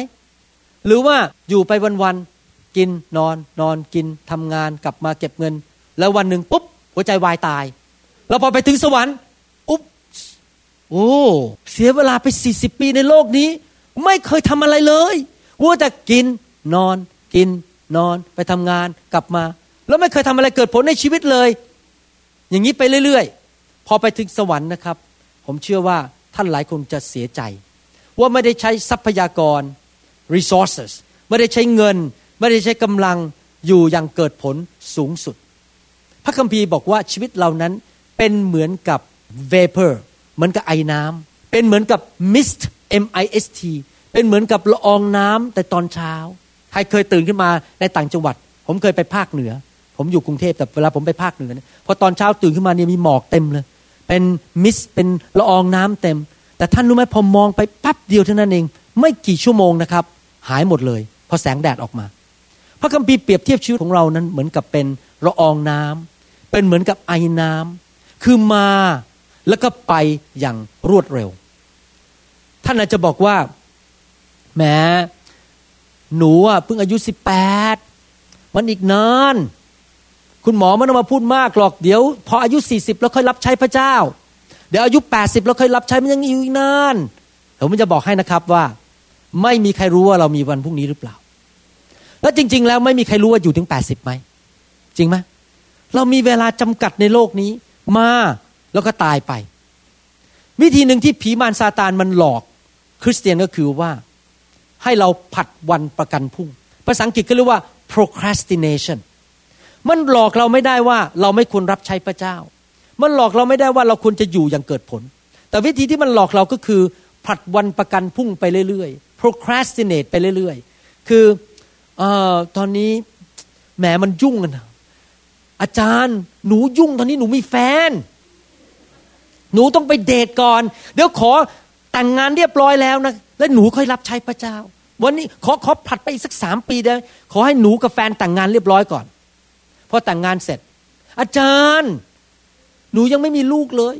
หรือว่าอยู่ไปวันๆกินนอนนอนกินทำงานกลับมาเก็บเงินแล้ววันหนึ่งปุ๊บหัวใจวายตายแล้วพอไปถึงสวรรค์อุ๊บโอ้เสียเวลาไปสี่สิบปีในโลกนี้ไม่เคยทำอะไรเลยว่าแต่กินนอนกินนอนไปทำงานกลับมาแล้วไม่เคยทำอะไรเกิดผลในชีวิตเลยอย่างนี้ไปเรื่อยๆพอไปถึงสวรรค์นะครับผมเชื่อว่าท่านหลายคนจะเสียใจว่าไม่ได้ใช้ทรัพยากร resources ไม่ได้ใช้เงินไม่ได้ใช้กำลังอยู่อย่างเกิดผลสูงสุดพระคัมภีร์บอกว่าชีวิตเรานั้นเป็นเหมือนกับ vapor เหมือนกับไอน้ำเป็นเหมือนกับ mist m i s t เป็นเหมือนกับละอองน้ำแต่ตอนเช้าใครเคยตื่นขึ้นมาในต่างจังหวัดผมเคยไปภาคเหนือผมอยู่กรุงเทพแต่เวลาผมไปภาคเหนือเนี่ยพอตอนเช้าตื่นขึ้นมาเนี่ยมีหมอกเต็มเลยเป็นมิสเป็นละอองน้ำเต็มแต่ท่านรู้ไหมพอมองไปปั๊บเดียวเท่านั้นเองไม่กี่ชั่วโมงนะครับหายหมดเลยพอแสงแดดออกมาพระคัมภีร์เปรียบเทียบชีวิตของเรานั้นเหมือนกับเป็นละอองน้ำเป็นเหมือนกับไอน้ำคือมาแล้วก็ไปอย่างรวดเร็วท่านอาจจะบอกว่าแหมหนูอ่ะเพิ่งอายุสิบแปดมันอีกนานคุณหมอไม่ต้องมาพูดมากหรอกเดี๋ยวพออายุสี่สิบแล้วค่อยรับใช้พระเจ้าเดี๋ยวอายุแปดสิบแล้วค่อยรับใช้มันยังอยู่อีกนานผมจะบอกให้นะครับว่าไม่มีใครรู้ว่าเรามีวันพรุ่งนี้หรือเปล่าแล้วจริงๆแล้วไม่มีใครรู้ว่าอยู่ถึงแปดสิบมั้ยจริงมั้ยเรามีเวลาจำกัดในโลกนี้มาแล้วก็ตายไปวิธีหนึ่งที่ผีมารซาตานมันหลอกคริสเตียนก็คือว่าให้เราผัดวันประกันพรุ่งภาษาอังกฤษก็เรียกว่า procrastination มันหลอกเราไม่ได้ว่าเราไม่ควรรับใช้พระเจ้ามันหลอกเราไม่ได้ว่าเราควรจะอยู่อย่างเกิดผลแต่วิธีที่มันหลอกเราก็คือผัดวันประกันพรุ่งไปเรื่อยๆ procrastinate ไปเรื่อยๆคือเอ่อตอนนี้แหมมันยุ่งกันนะอาจารย์หนูยุ่งตอนนี้หนูมีแฟนหนูต้องไปเดทก่อนเดี๋ยวขอแต่งงานเรียบร้อยแล้วนะแล้วหนูค่อยรับใช้พระเจ้าวันนี้ขอขอผัดไปอีกสักสามปีได้ขอให้หนูกับแฟนแต่งงานเรียบร้อยก่อนพอแต่งงานเสร็จอาจารย์หนูยังไม่มีลูกเลย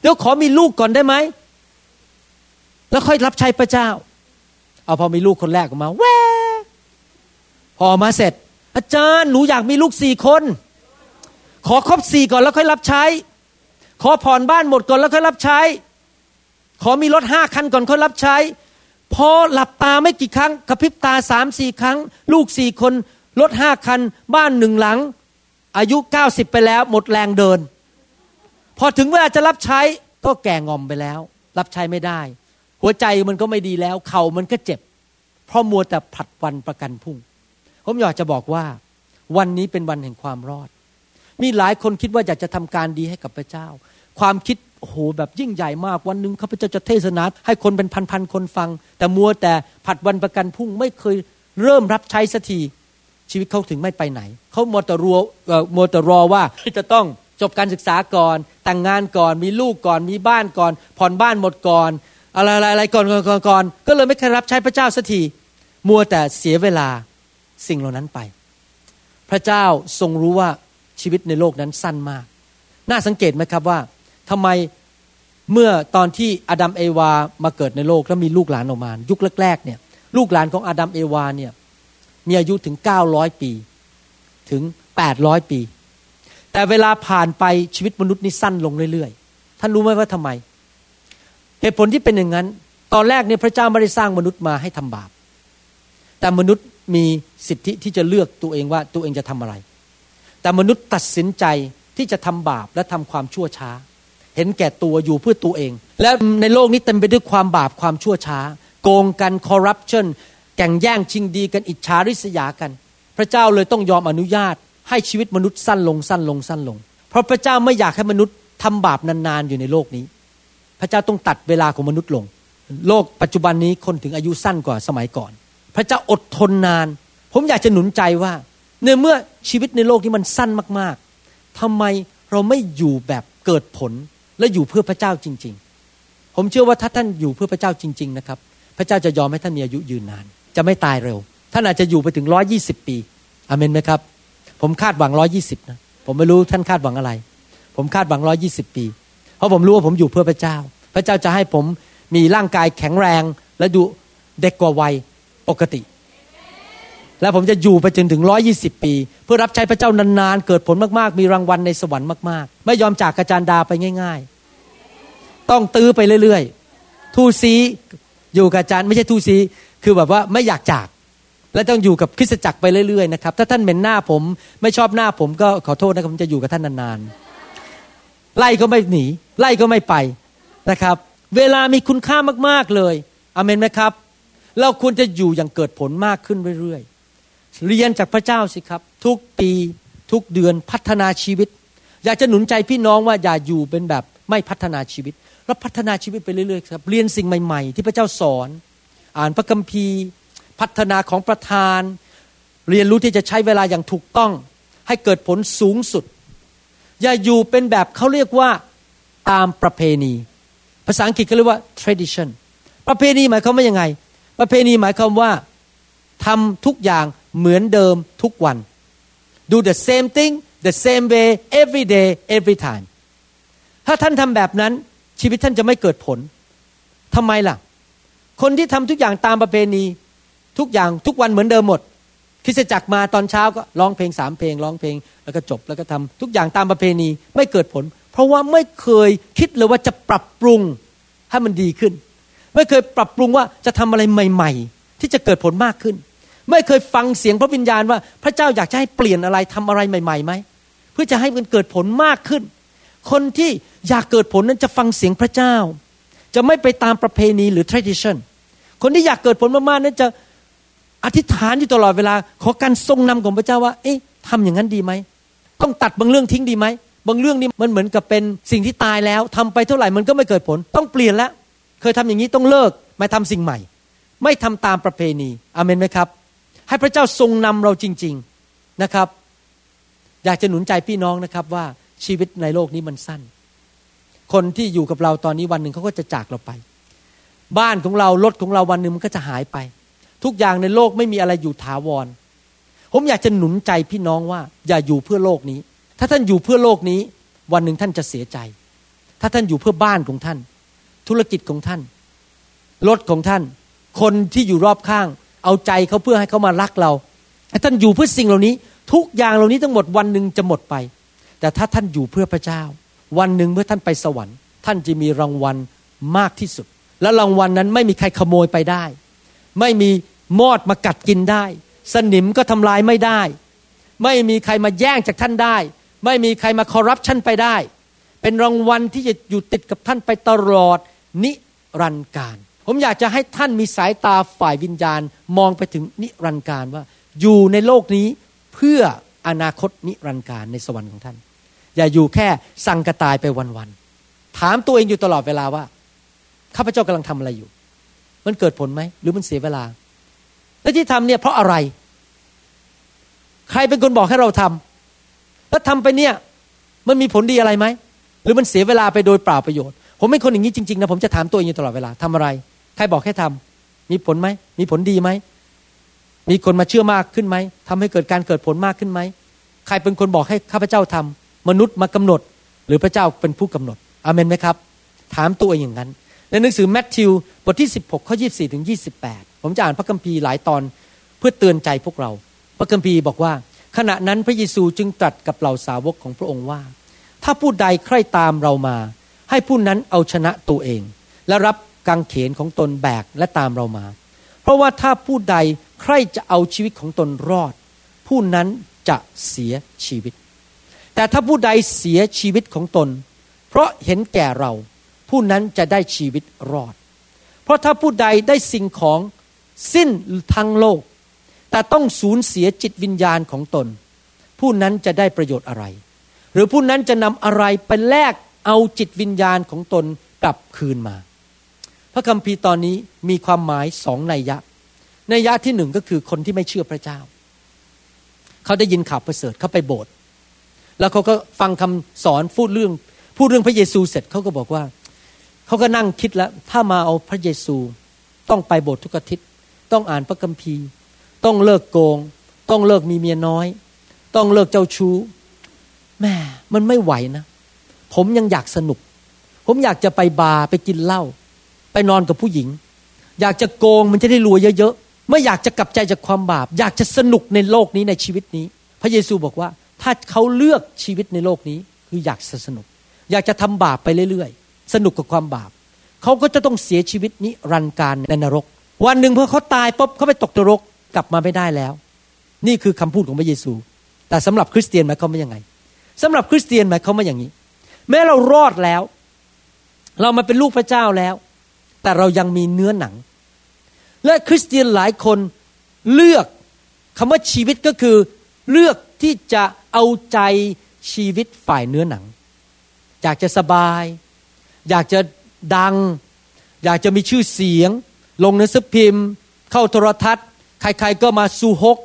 เดี๋ยวขอมีลูกก่อนได้ไหมแล้วค่อยรับใช้พระเจ้าเอาพอมีลูกคนแรกออกมาแวะพอมาเสร็จอาจารย์หนูอยากมีลูกสี่คนขอครบสี่ก่อนแล้วค่อยรับใช้ขอผ่อนบ้านหมดก่อนแล้วค่อยรับใช้ขอมีรถห้าคันก่อนค่อยรับใช้พอหลับตาไม่กี่ครั้งกระพริบตา สามสี่ ครั้งลูกสี่คนรถห้าคันบ้านหนึ่งหลังอายุเก้าสิบไปแล้วหมดแรงเดินพอถึงเวลาจะรับใช้ก็แก่งอมไปแล้วรับใช้ไม่ได้หัวใจมันก็ไม่ดีแล้วเข่ามันก็เจ็บเพราะมัวแต่ผัดวันประกันพรุ่งผมอยากจะบอกว่าวันนี้เป็นวันแห่งความรอดมีหลายคนคิดว่าอยากจะทำการดีให้กับพระเจ้าความคิดโอ้โหแบบยิ่งใหญ่มากวันนึงข้าพเจ้าจะเทศนาให้คนเป็นพันๆคนฟังแต่มัวแต่ผัดวันประกันพรุ่งไม่เคยเริ่มรับใช้สักทีชีวิตเขาถึงไม่ไปไหนเขามัวแต่รอมัวแต่รอว่าจะต้องจบการศึกษาก่อนแต่งงานก่อนมีลูกก่อนมีบ้านก่อนผ่อนบ้านหมดก่อนอะไรๆๆก่อนก่อนก็เลยไม่เคยรับใช้พระเจ้าสักทีมัวแต่เสียเวลาสิ่งเหล่านั้นไปพระเจ้าทรงรู้ว่าชีวิตในโลกนั้นสั้นมากน่าสังเกตไหมครับว่าทำไมเมื่อตอนที่อาดัมเอวามาเกิดในโลกแล้วมีลูกหลานออกมายุคแรกๆเนี่ยลูกหลานของอาดัมเอวาเนี่ยมีอายุถึงเก้าร้อยปีถึงแปดร้อยปีแต่เวลาผ่านไปชีวิตมนุษย์นี่สั้นลงเรื่อยๆท่านรู้ไหมว่าทำไมเหตุผลที่เป็นอย่างนั้นตอนแรกเนี่ยพระเจ้าไม่ได้สร้างมนุษย์มาให้ทำบาปแต่มนุษย์มีสิทธิที่จะเลือกตัวเองว่าตัวเองจะทำอะไรแต่มนุษย์ตัดสินใจที่จะทำบาปและทำความชั่วช้าเห็นแก่ตัวอยู่เพื่อตัวเองและในโลกนี้เต็มไปด้วยความบาปความชั่วช้าโกงกันคอร์รัปชันแก่งแย่งชิงดีกันอิจฉาริษยากันพระเจ้าเลยต้องยอมอนุญาต ให้ชีวิตมนุษย์สั้นลงสั้นลงสั้นลงเพราะพระเจ้าไม่อยากให้มนุษย์ทำบาปนานๆอยู่ในโลกนี้พระเจ้าต้องตัดเวลาของมนุษย์ลงโลกปัจจุบันนี้คนถึงอายุสั้นกว่าสมัยก่อนพระเจ้าอดทนนานผมอยากจะหนุนใจว่าในเมื่อชีวิตในโลกนี้มันสั้นมากๆทำไมเราไม่อยู่แบบเกิดผลและอยู่เพื่อพระเจ้าจริงๆผมเชื่อว่าถ้าท่านอยู่เพื่อพระเจ้าจริงๆนะครับพระเจ้าจะยอมให้ท่านมีอายุยืนนานจะไม่ตายเร็วท่านอาจจะอยู่ไปถึงหนึ่งร้อยยี่สิบปีอาเมนไหมครับผมคาดหวังหนึ่งร้อยยี่สิบนะผมไม่รู้ท่านคาดหวังอะไรผมคาดหวังหนึ่งร้อยยี่สิบปีเพราะผมรู้ว่าผมอยู่เพื่อพระเจ้าพระเจ้าจะให้ผมมีร่างกายแข็งแรงและดูเด็กกว่าวัยปกติและผมจะอยู่ไปจนถึงหนึ่งร้อยยี่สิบปีเพื่อรับใช้พระเจ้านานๆเกิดผลมากๆมีรางวัลในสวรรค์มากๆไม่ยอมจากอาจารย์ดาไปง่ายๆต้องตื้อไปเรื่อยๆทูซีอยู่กับอาจารย์ไม่ใช่ทูซีคือแบบว่าไม่อยากจากและต้องอยู่กับคริสตจักรไปเรื่อยๆนะครับถ้าท่านเหม็นหน้าผมไม่ชอบหน้าผมก็ขอโทษนะครับผมจะอยู่กับท่านนานๆไล่ก็ไม่หนีไล่ก็ไม่ไปนะครับเวลามีคุณค่ามากๆเลยอาเมนไหมครับเราควรจะอยู่อย่างเกิดผลมากขึ้นเรื่อยๆเรียนจากพระเจ้าสิครับทุกปีทุกเดือนพัฒนาชีวิตอยากจะหนุนใจพี่น้องว่าอย่าอยู่เป็นแบบไม่พัฒนาชีวิตแล้วพัฒนาชีวิตไปเรื่อยๆครับเรียนสิ่งใหม่ๆที่พระเจ้าสอนอ่านพระคัมภีร์พัฒนาของประธานเรียนรู้ที่จะใช้เวลาอย่างถูกต้องให้เกิดผลสูงสุดอย่าอยู่เป็นแบบเขาเรียกว่าตามประเพณีภาษาอังกฤษก็เรียกว่า tradition ประเพณีหมายความว่ายังไงประเพณีหมายความว่าทำทุกอย่างเหมือนเดิมทุกวัน do the same thing the same way every day every time ถ้าท่านทำแบบนั้นชีวิตท่านจะไม่เกิดผลทำไมล่ะคนที่ทำทุกอย่างตามประเพณีทุกอย่างทุกวันเหมือนเดิมหมดคริสตจักรมาตอนเช้าก็ร้องเพลงสามเพลงร้องเพลงแล้วก็จบแล้วก็ทำทุกอย่างตามประเพณีไม่เกิดผลเพราะว่าไม่เคยคิดเลยว่าจะปรับปรุงให้มันดีขึ้นไม่เคยปรับปรุงว่าจะทำอะไรใหม่ๆที่จะเกิดผลมากขึ้นไม่เคยฟังเสียงพระวิญญาณว่าพระเจ้าอยากจะให้เปลี่ยนอะไรทำอะไรใหม่ๆไหมเพื่อจะให้มันเกิดผลมากขึ้นคนที่อยากเกิดผลนั้นจะฟังเสียงพระเจ้าจะไม่ไปตามประเพณีหรือ tradition คนที่อยากเกิดผลมากๆนั้นจะอธิษฐานอยู่ตลอดเวลาขอการทรงนำของพระเจ้าว่าเอ๊ะทำอย่างนั้นดีไหมต้องตัดบางเรื่องทิ้งดีไหมบางเรื่องนี้มันเหมือนกับเป็นสิ่งที่ตายแล้วทำไปเท่าไหร่มันก็ไม่เกิดผลต้องเปลี่ยนแล้วเคยทำอย่างนี้ต้องเลิกมาทำสิ่งใหม่ไม่ทำตามประเพณีอาเมนไหมครับให้พระเจ้าทรงนำเราจริงๆนะครับอยากจะหนุนใจพี่น้องนะครับว่าชีวิตในโลกนี้มันสั้นคนที่อยู่กับเราตอนนี้วันหนึ่งเขาก็จะจากเราไปบ้านของเรารถของเราวันหนึ่งมันก็จะหายไปทุกอย่างในโลกไม่มีอะไรอยู่ถาวรผมอยากจะหนุนใจพี่น้องว่าอย่าอยู่เพื่อโลกนี้ถ้าท่านอยู่เพื่อโลกนี้วันหนึ่งท่านจะเสียใจถ้าท่านอยู่เพื่อบ้านของท่านธุรกิจของท่านรถของท่านคนที่อยู่รอบข้างเอาใจเขาเพื่อให้เขามารักเราถ้าท่านอยู่เพื่อสิ่งเหล่านี้ทุกอย่างเหล่านี้ทั้งหมดวันหนึ่งจะหมดไปแต่ถ้าท่านอยู่เพื่อพระเจ้าวันหนึ่งเมื่อท่านไปสวรรค์ท่านจะมีรางวัลมากที่สุดและรางวัลนั้นไม่มีใครขโมยไปได้ไม่มีมอดมากัดกินได้สนิมก็ทำลายไม่ได้ไม่มีใครมาแย่งจากท่านได้ไม่มีใครมาคอร์รัปชันไปได้เป็นรางวัลที่จะอยู่ติดกับท่านไปตลอดนิรันดร์การผมอยากจะให้ท่านมีสายตาฝ่ายวิญญาณมองไปถึงนิรันดร์การว่าอยู่ในโลกนี้เพื่ออนาคตนิรันดร์การในสวรรค์ของท่านอย่าอยู่แค่สั่งกระตายไปวันๆถามตัวเองอยู่ตลอดเวลาว่าข้าพเจ้ากำลังทำอะไรอยู่มันเกิดผลไหมหรือมันเสียเวลาแล้วที่ทำเนี่ยเพราะอะไรใครเป็นคนบอกให้เราทำแล้วทำไปเนี่ยมันมีผลดีอะไรไหมหรือมันเสียเวลาไปโดยเปล่าประโยชน์ผมเป็นคนอย่างนี้จริงๆนะผมจะถามตัวเองอยู่ตลอดเวลาทำอะไรใครบอกให้ทำมีผลไหมมีผลดีไหมมีคนมาเชื่อมากขึ้นไหมทำให้เกิดการเกิดผลมากขึ้นไหมใครเป็นคนบอกให้ข้าพเจ้าทำมนุษย์มากำหนดหรือพระเจ้าเป็นผู้กำหนดอาเมนไหมครับถามตัวเองอย่างนั้นในหนังสือแมทธิวบทที่สิบหกข้อยี่สิบสี่ถึงยี่สิบแปดผมจะอ่านพระคัมภีร์หลายตอนเพื่อเตือนใจพวกเราพระคัมภีร์บอกว่าขณะนั้นพระเยซูจึงตรัสกับเหล่าสาวกของพระองค์ว่าถ้าผู้ใดใคร่ตามเรามาให้ผู้นั้นเอาชนะตัวเองและรับกางเขนของตนแบกและตามเรามาเพราะว่าถ้าผู้ใดใคร่จะเอาชีวิตของตนรอดผู้นั้นจะเสียชีวิตแต่ถ้าผู้ใดเสียชีวิตของตนเพราะเห็นแก่เราผู้นั้นจะได้ชีวิตรอดเพราะถ้าผู้ใดได้สิ่งของสิ้นทั้งโลกแต่ต้องสูญเสียจิตวิญญาณของตน ผู้นั้นจะได้ประโยชน์อะไรหรือผู้นั้นจะนำอะไรไปแลกเอาจิตวิญญาณของตนกลับคืนมาพระคัมภีร์ตอนนี้มีความหมายสองนัยยะนัยยะที่หนึ่งก็คือคนที่ไม่เชื่อพระเจ้าเขาได้ยินข่าวประเสริฐเขาไปโบสถ์แล้วเขาก็ฟังคำสอนพูดเรื่องพูดเรื่องพระเยซูเสร็จเขาก็บอกว่าเขาก็นั่งคิดแล้วถ้ามาเอาพระเยซูต้องไปโบสถ์ทุกอาทิตย์ต้องอ่านพระคัมภีร์ต้องเลิกโกงต้องเลิกมีเมียน้อยต้องเลิกเจ้าชู้แม่มันไม่ไหวนะผมยังอยากสนุกผมอยากจะไปบาร์ไปกินเหล้าไปนอนกับผู้หญิงอยากจะโกงมันจะได้รวยเยอะๆไม่อยากจะกลับใจจากความบาปอยากจะสนุกในโลกนี้ในชีวิตนี้พระเยซูบอกว่าถ้าเขาเลือกชีวิตในโลกนี้คืออยากจะสนุกอยากจะทำบาปไปเรื่อยๆสนุกกับความบาปเขาก็จะต้องเสียชีวิตนิรันดร์กาลในนรกวันหนึ่งพอเขาตายปุ๊บเขาไปตกนรกกลับมาไม่ได้แล้วนี่คือคำพูดของพระเยซูแต่สำหรับคริสเตียนหมายความว่ายังไงสำหรับคริสเตียนหมายความว่าอย่างนี้แม้เรารอดแล้วเรามาเป็นลูกพระเจ้าแล้วแต่เรายังมีเนื้อหนังและคริสเตียนหลายคนเลือกคำว่าชีวิตก็คือเลือกที่จะเอาใจชีวิตฝ่ายเนื้อหนังอยากจะสบายอยากจะดังอยากจะมีชื่อเสียงลงหนังสือพิมพ์เข้าโทรทัศน์ใครๆก็มาซูฮก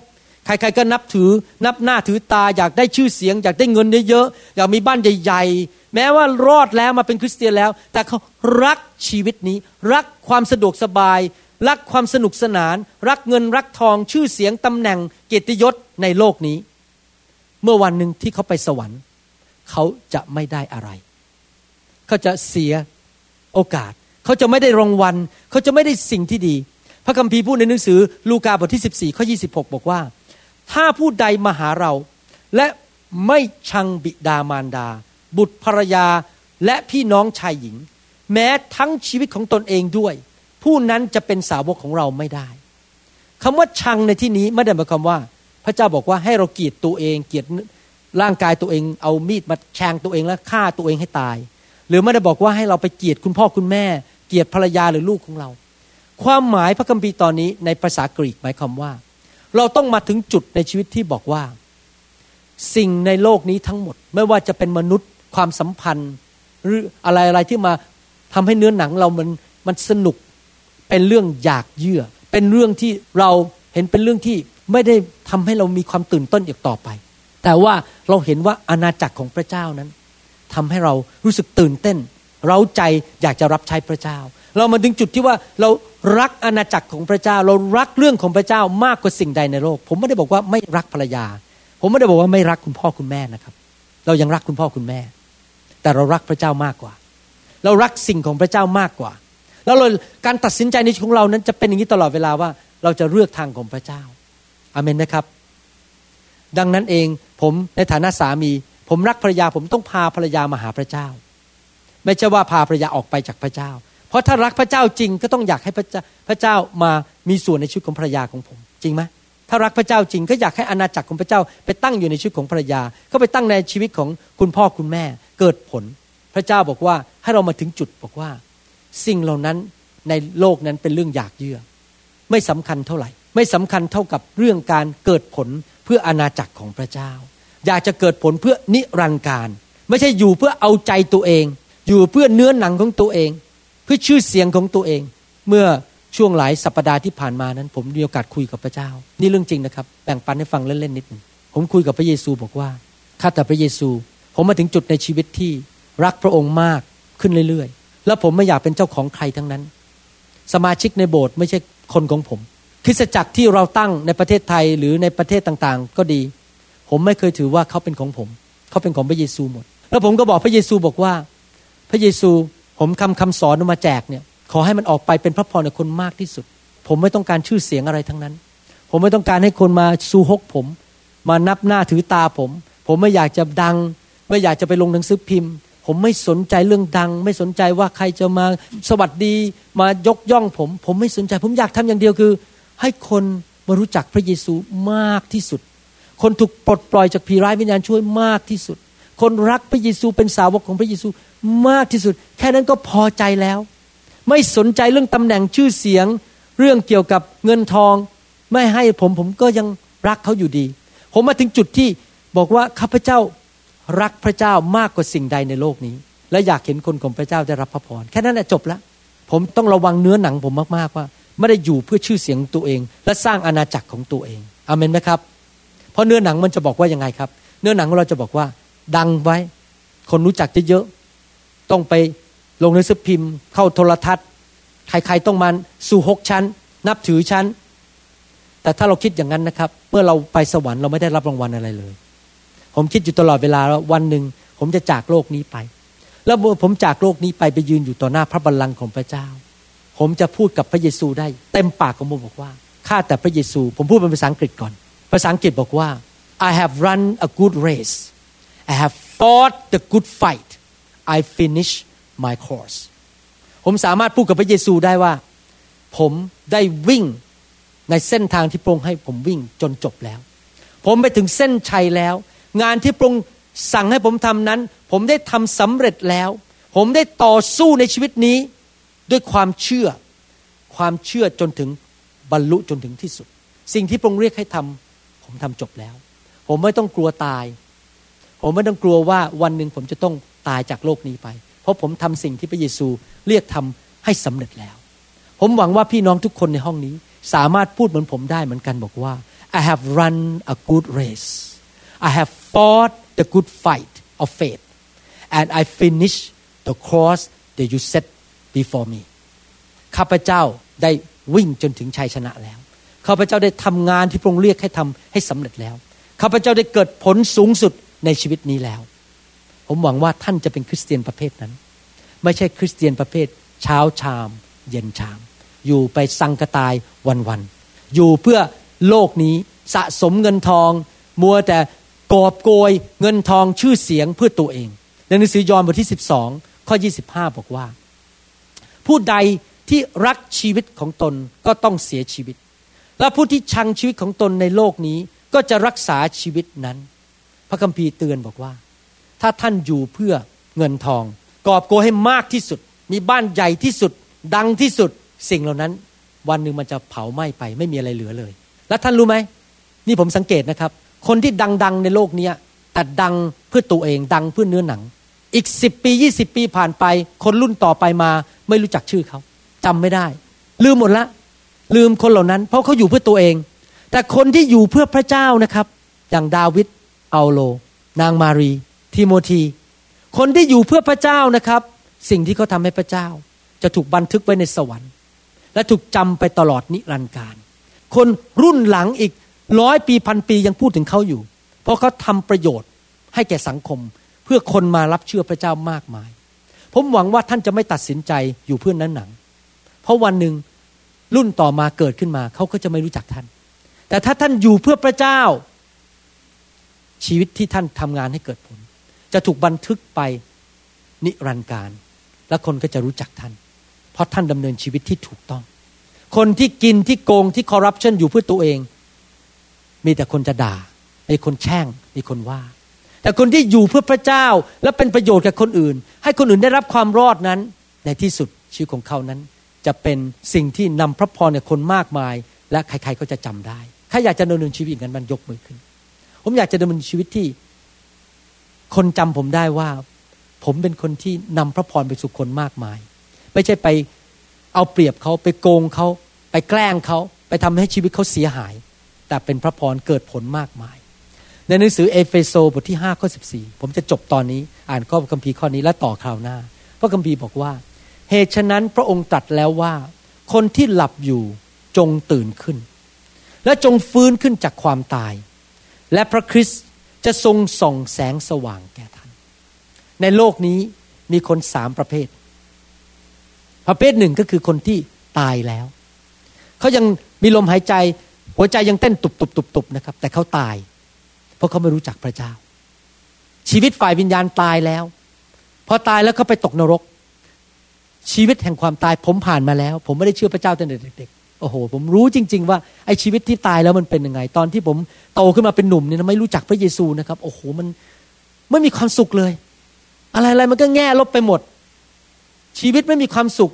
ใครๆก็นับถือนับหน้าถือตาอยากได้ชื่อเสียงอยากได้เงินเยอะๆอยากมีบ้านใหญ่ๆแม้ว่ารอดแล้วมาเป็นคริสเตียนแล้วแต่เขารักชีวิตนี้รักความสะดวกสบายรักความสนุกสนานรักเงินรักทองชื่อเสียงตำแหน่งเกียรติยศในโลกนี้เมื่อวันหนึ่งที่เขาไปสวรรค์เขาจะไม่ได้อะไรเขาจะเสียโอกาสเขาจะไม่ได้รางวัลเขาจะไม่ได้สิ่งที่ดีพระคัมภีร์พูดในหนังสือลูกาบทที่สิบสี่ข้อยี่สิบหกบอกว่าถ้าผู้ใดมาหาเราและไม่ชังบิดามารดาบุตรภรรยาและพี่น้องชายหญิงแม้ทั้งชีวิตของตนเองด้วยผู้นั้นจะเป็นสาวกของเราไม่ได้คำว่าชังในที่นี้ไม่ได้หมายความว่าพระเจ้าบอกว่าให้เราเกลียดตัวเองเกลียดร่างกายตัวเองเอามีดมาแทงตัวเองแล้วฆ่าตัวเองให้ตายหรือไม่ได้บอกว่าให้เราไปเกลียดคุณพ่อคุณแม่เกลียดภรรยาหรือลูกของเราความหมายพระคัมภีร์ตอนนี้ในภาษากรีกหมายความว่าเราต้องมาถึงจุดในชีวิตที่บอกว่าสิ่งในโลกนี้ทั้งหมดไม่ว่าจะเป็นมนุษย์ความสัมพันธ์หรืออะไรๆที่มาทำให้เนื้อหนังเรามันมันสนุกเป็นเรื่องอยากเยื่อเป็นเรื่องที่เราเห็นเป็นเรื่องที่ไม่ได้ทำให้เรามีความตื่นเต้นอีกต่อไปแต่ว่าเราเห็นว่าอาณาจักรของพระเจ้านั้นทำให้เรารู้สึกตื่นเต้นเร้าใจอยากจะรับใช้พระเจ้าเรามาถึงจุดที่ว่าเรารักอาณาจักรของพระเจ้าเรารักเรื่องของพระเจ้ามากกว่าสิ่งใดในโลกผมไม่ได้บอกว่าไม่รักภรรยาผมไม่ได้บอกว่าไม่รักคุณพ่อคุณแม่นะครับเรายังรักคุณพ่อคุณแม่แต่เรารักพระเจ้ามากกว่าเรารักสิ่งของพระเจ้ามากกว่าแล้วการตัดสินใจในชีวิตของเรานั้นจะเป็นอย่างนี้ตลอดเวลาว่าเราจะเลือกทางของพระเจ้าอาเมนนะครับดังนั้นเองผมในฐานะสามีผมรักภรรยาผมต้องพาภรรยามาหาพระเจ้าไม่ใช่ว่าพาภรรยาออกไปจากพระเจ้าเพราะถ้ารักพระเจ้าจริงก็ต้องอยากให้พระเจ้าพระเจ้ามามีส่วนในชีวิตของภรรยาของผมจริงไหมถ้ารักพระเจ้าจริงก็อยากให้อาณาจักรของพระเจ้าไปตั้งอยู่ในชีวิตของภรรยาก็ไปตั้งในชีวิตของคุณพ่อคุณแม่เกิดผลพระเจ้าบอกว่าให้เรามาถึงจุดบอกว่าสิ่งเหล่านั้นในโลกนั้นเป็นเรื่องอยากเยื่อไม่สำคัญเท่าไหร่ไม่สำคัญเท่ากับเรื่องการเกิดผลเพื่ออาณาจักรของพระเจ้าอยากจะเกิดผลเพื่อนิรันดร์กาลไม่ใช่อยู่เพื่อเอาใจตัวเองอยู่เพื่อเนื้อหนังของตัวเองเพื่อชื่อเสียงของตัวเองเมื่อช่วงหลายสัปดาห์ที่ผ่านมานั้นผมมีโอกาสคุยกับพระเจ้านี่เรื่องจริงนะครับแบ่งปันให้ฟังเล่นๆนิดนึงผมคุยกับพระเยซูบอกว่าข้าแต่พระเยซูผมมาถึงจุดในชีวิตที่รักพระองค์มากขึ้นเรื่อยๆและผมไม่อยากเป็นเจ้าของใครทั้งนั้นสมาชิกในโบสถ์ไม่ใช่คนของผมคริสตจักรที่เราตั้งในประเทศไทยหรือในประเทศต่างๆก็ดีผมไม่เคยถือว่าเขาเป็นของผมเขาเป็นของพระเยซูหมดแล้วผมก็บอกพระเยซูบอกว่าพระเยซูผมคำคำสอนมาแจกเนี่ยขอให้มันออกไปเป็นพระพรแก่คนมากที่สุดผมไม่ต้องการชื่อเสียงอะไรทั้งนั้นผมไม่ต้องการให้คนมาซูฮกผมมานับหน้าถือตาผมผมไม่อยากจะดังไม่อยากจะไปลงหนังสือพิมพ์ผมไม่สนใจเรื่องดังไม่สนใจว่าใครจะมาสวัสดีมายกย่องผมผมไม่สนใจผมอยากทำอย่างเดียวคือให้คนมารู้จักพระเยซูมากที่สุดคนถูกปลดปล่อยจากผีร้ายวิญญาณชั่วมากที่สุดคนรักพระเยซูเป็นสาวกของพระเยซูมากที่สุดแค่นั้นก็พอใจแล้วไม่สนใจเรื่องตำแหน่งชื่อเสียงเรื่องเกี่ยวกับเงินทองไม่ให้ผมผมก็ยังรักเขาอยู่ดีผมมาถึงจุดที่ บอกว่าข้าพเจ้ารักพระเจ้ามากกว่าสิ่งใดในโลกนี้และอยากเห็นคนของพระเจ้าได้รับพระพรแค่นั้นแหละจบละผมต้องระวังเนื้อหนังผมมากๆว่าไม่ได้อยู่เพื่อชื่อเสียงตัวเองและสร้างอาณาจักรของตัวเองอาเมนไหมครับเพราะเนื้อหนังมันจะบอกว่ายังไงครับเนื้อหนังเราจะบอกว่าดังไว้คนรู้จักเยอะๆต้องไปลงหนังสือพิมพ์เข้าโทรทัศน์ใครๆต้องมาสู่หกชั้นนับถือชั้นแต่ถ้าเราคิดอย่างนั้นนะครับเมื่อเราไปสวรรค์เราไม่ได้รับรางวัลอะไรเลยผมคิดอยู่ตลอดเวลาว่าวันหนึ่งผมจะจากโลกนี้ไปแล้วเมื่อผมจากโลกนี้ไปไปยืนอยู่ต่อหน้าพระบัลลังก์ของพระเจ้าผมจะพูดกับพระเยซูได้เต็มปากของผมบอกว่าข้าแต่พระเยซูผมพูดเป็นภาษาอังกฤษก่อนภาษาอังกฤษบอกว่า I have run a good race I have fought the good fight I finish my course ผมสามารถพูดกับพระเยซูได้ว่าผมได้วิ่งในเส้นทางที่พระองค์ให้ผมวิ่งจนจบแล้วผมไปถึงเส้นชัยแล้วงานที่พระองค์สั่งให้ผมทำนั้นผมได้ทำสำเร็จแล้วผมได้ต่อสู้ในชีวิตนี้ด้วยความเชื่อความเชื่อจนถึงบรรลุจนถึงที่สุดสิ่งที่พระองค์เรียกให้ทำผมทำจบแล้วผมไม่ต้องกลัวตายผมไม่ต้องกลัวว่าวันหนึ่งผมจะต้องตายจากโลกนี้ไปเพราะผมทำสิ่งที่พระเยซูเรียกทำให้สำเร็จแล้วผมหวังว่าพี่น้องทุกคนในห้องนี้สามารถพูดเหมือนผมได้เหมือนกันบอกว่า I have run a good race I have fought the good fight of faith and I finished the course that you set before me ข้าพเจ้าได้วิ่งจนถึงชัยชนะแล้วข้าพเจ้าได้ทำงานที่พระองค์เรียกให้ทำให้สำเร็จแล้วข้าพเจ้าได้เกิดผลสูงสุดในชีวิตนี้แล้วผมหวังว่าท่านจะเป็นคริสเตียนประเภทนั้นไม่ใช่คริสเตียนประเภทเช้าชามเย็นชามอยู่ไปสังกตายวันๆอยู่เพื่อโลกนี้สะสมเงินทองมัวแต่กอบโกยเงินทองชื่อเสียงเพื่อตัวเองในหนังสือยอห์นบทที่สิบสองข้อยี่สิบห้าบอกว่าผู้ใดที่รักชีวิตของตนก็ต้องเสียชีวิตและผู้ที่ชังชีวิตของตนในโลกนี้ก็จะรักษาชีวิตนั้นพระคัมภีร์เตือนบอกว่าถ้าท่านอยู่เพื่อเงินทองกอบโกยให้มากที่สุดมีบ้านใหญ่ที่สุดดังที่สุดสิ่งเหล่านั้นวันหนึ่งมันจะเผาไหม้ไปไม่มีอะไรเหลือเลยแล้วท่านรู้ไหมนี่ผมสังเกตนะครับคนที่ดังๆในโลกนี้แต่ดังเพื่อตัวเองดังเพื่อเนื้อหนังอีกสิบปียี่สิบปีผ่านไปคนรุ่นต่อไปมาไม่รู้จักชื่อเขาจำไม่ได้ลืมหมดละลืมคนเหล่านั้นเพราะเขาอยู่เพื่อตัวเองแต่คนที่อยู่เพื่อพระเจ้านะครับอย่างดาวิดเปาโลนางมารีทิโมธีคนที่อยู่เพื่อพระเจ้านะครับสิ่งที่เขาทำให้พระเจ้าจะถูกบันทึกไว้ในสวรรค์และถูกจำไปตลอดนิรันดร์กาลคนรุ่นหลังอีกร้อยปีพันปียังพูดถึงเขาอยู่เพราะเขาทำประโยชน์ให้แก่สังคมเพื่อคนมารับเชื่อพระเจ้ามากมายผมหวังว่าท่านจะไม่ตัดสินใจอยู่เพื่อนั้นหนังเพราะวันหนึ่งรุ่นต่อมาเกิดขึ้นมาเขาก็จะไม่รู้จักท่านแต่ถ้าท่านอยู่เพื่อพระเจ้าชีวิตที่ท่านทำงานให้เกิดผลจะถูกบันทึกไปนิรันดร์กาลและคนก็จะรู้จักท่านเพราะท่านดำเนินชีวิตที่ถูกต้องคนที่กินที่โกงที่คอร์รัปชันอยู่เพื่อตัวเองมีแต่คนจะด่ามีคนแช่งมีคนว่าแต่คนที่อยู่เพื่อพระเจ้าและเป็นประโยชน์กับคนอื่นให้คนอื่นได้รับความรอดนั้นในที่สุดชีวิตของเขานั้นจะเป็นสิ่งที่นำพระพรแก่คนมากมายและใครๆก็จะจำได้ถ้าอยากจะดำเนินชีวิตอย่างนั้นมันยกมือขึ้นผมอยากจะดำเนินชีวิตที่คนจำผมได้ว่าผมเป็นคนที่นำพระพรไปสู่คนมากมายไม่ใช่ไปเอาเปรียบเขาไปโกงเขาไปแกล้งเขาไปทำให้ชีวิตเขาเสียหายแต่เป็นพระพรเกิดผลมากมายในหนังสือเอเฟโซบทที่ห้าข้อสิบสี่ผมจะจบตอนนี้อ่านข้อคัมภีร์ข้อนี้และต่อคราวหน้าพระคัมภีร์บอกว่าเหตุฉะนั้นพระองค์ตรัสแล้วว่าคนที่หลับอยู่จงตื่นขึ้นและจงฟื้นขึ้นจากความตายและพระคริสต์จะทรงส่องแสงสว่างแก่ท่านในโลกนี้มีคนสามประเภทประเภทหนึ่งก็คือคนที่ตายแล้วเขายังมีลมหายใจหัวใจยังเต้นตุบๆๆนะครับแต่เขาตายเพราะเขาไม่รู้จักพระเจ้าชีวิตฝ่ายวิญญาณตายแล้วพอตายแล้วเขาไปตกนรกชีวิตแห่งความตายผมผ่านมาแล้วผมไม่ได้เชื่อพระเจ้าตั้งแต่เด็กๆโอ้โหผมรู้จริงๆว่าไอ้ชีวิตที่ตายแล้วมันเป็นยังไงตอนที่ผมโตขึ้นมาเป็นหนุ่มเนี่ยไม่รู้จักพระเยซูนะครับโอ้โหมันไม่มีความสุขเลยอะไรๆมันก็แง่ลบไปหมดชีวิตไม่มีความสุข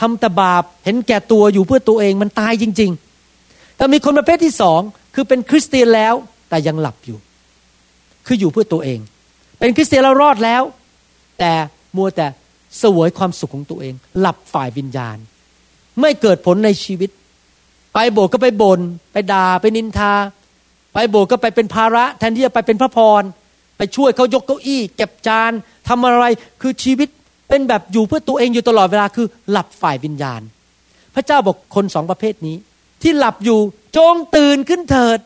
ทำแต่บาปเห็นแก่ตัวอยู่เพื่อตัวเองมันตายจริงๆแต่มีคนประเภทที่สองคือเป็นคริสเตียนแล้วแต่ยังหลับอยู่ คืออยู่เพื่อตัวเองเป็นคริสเตียนเรารอดแล้วแต่มัวแต่เสวยความสุขของตัวเองหลับฝ่ายวิญญาณไม่เกิดผลในชีวิตไปโบสถ์ก็ไปบ่นไปด่าไปนินทาไปโบสถ์ก็ไปเป็นภาระแทนที่จะไปเป็นพระพรไปช่วยเขายกเก้าอี้เก็บจานทำอะไรคือชีวิตเป็นแบบอยู่เพื่อตัวเองอยู่ตลอดเวลาคือหลับฝ่ายวิญญาณพระเจ้าบอกคนสองประเภทนี้ที่หลับอยู่จงตื่นขึ้นเถิด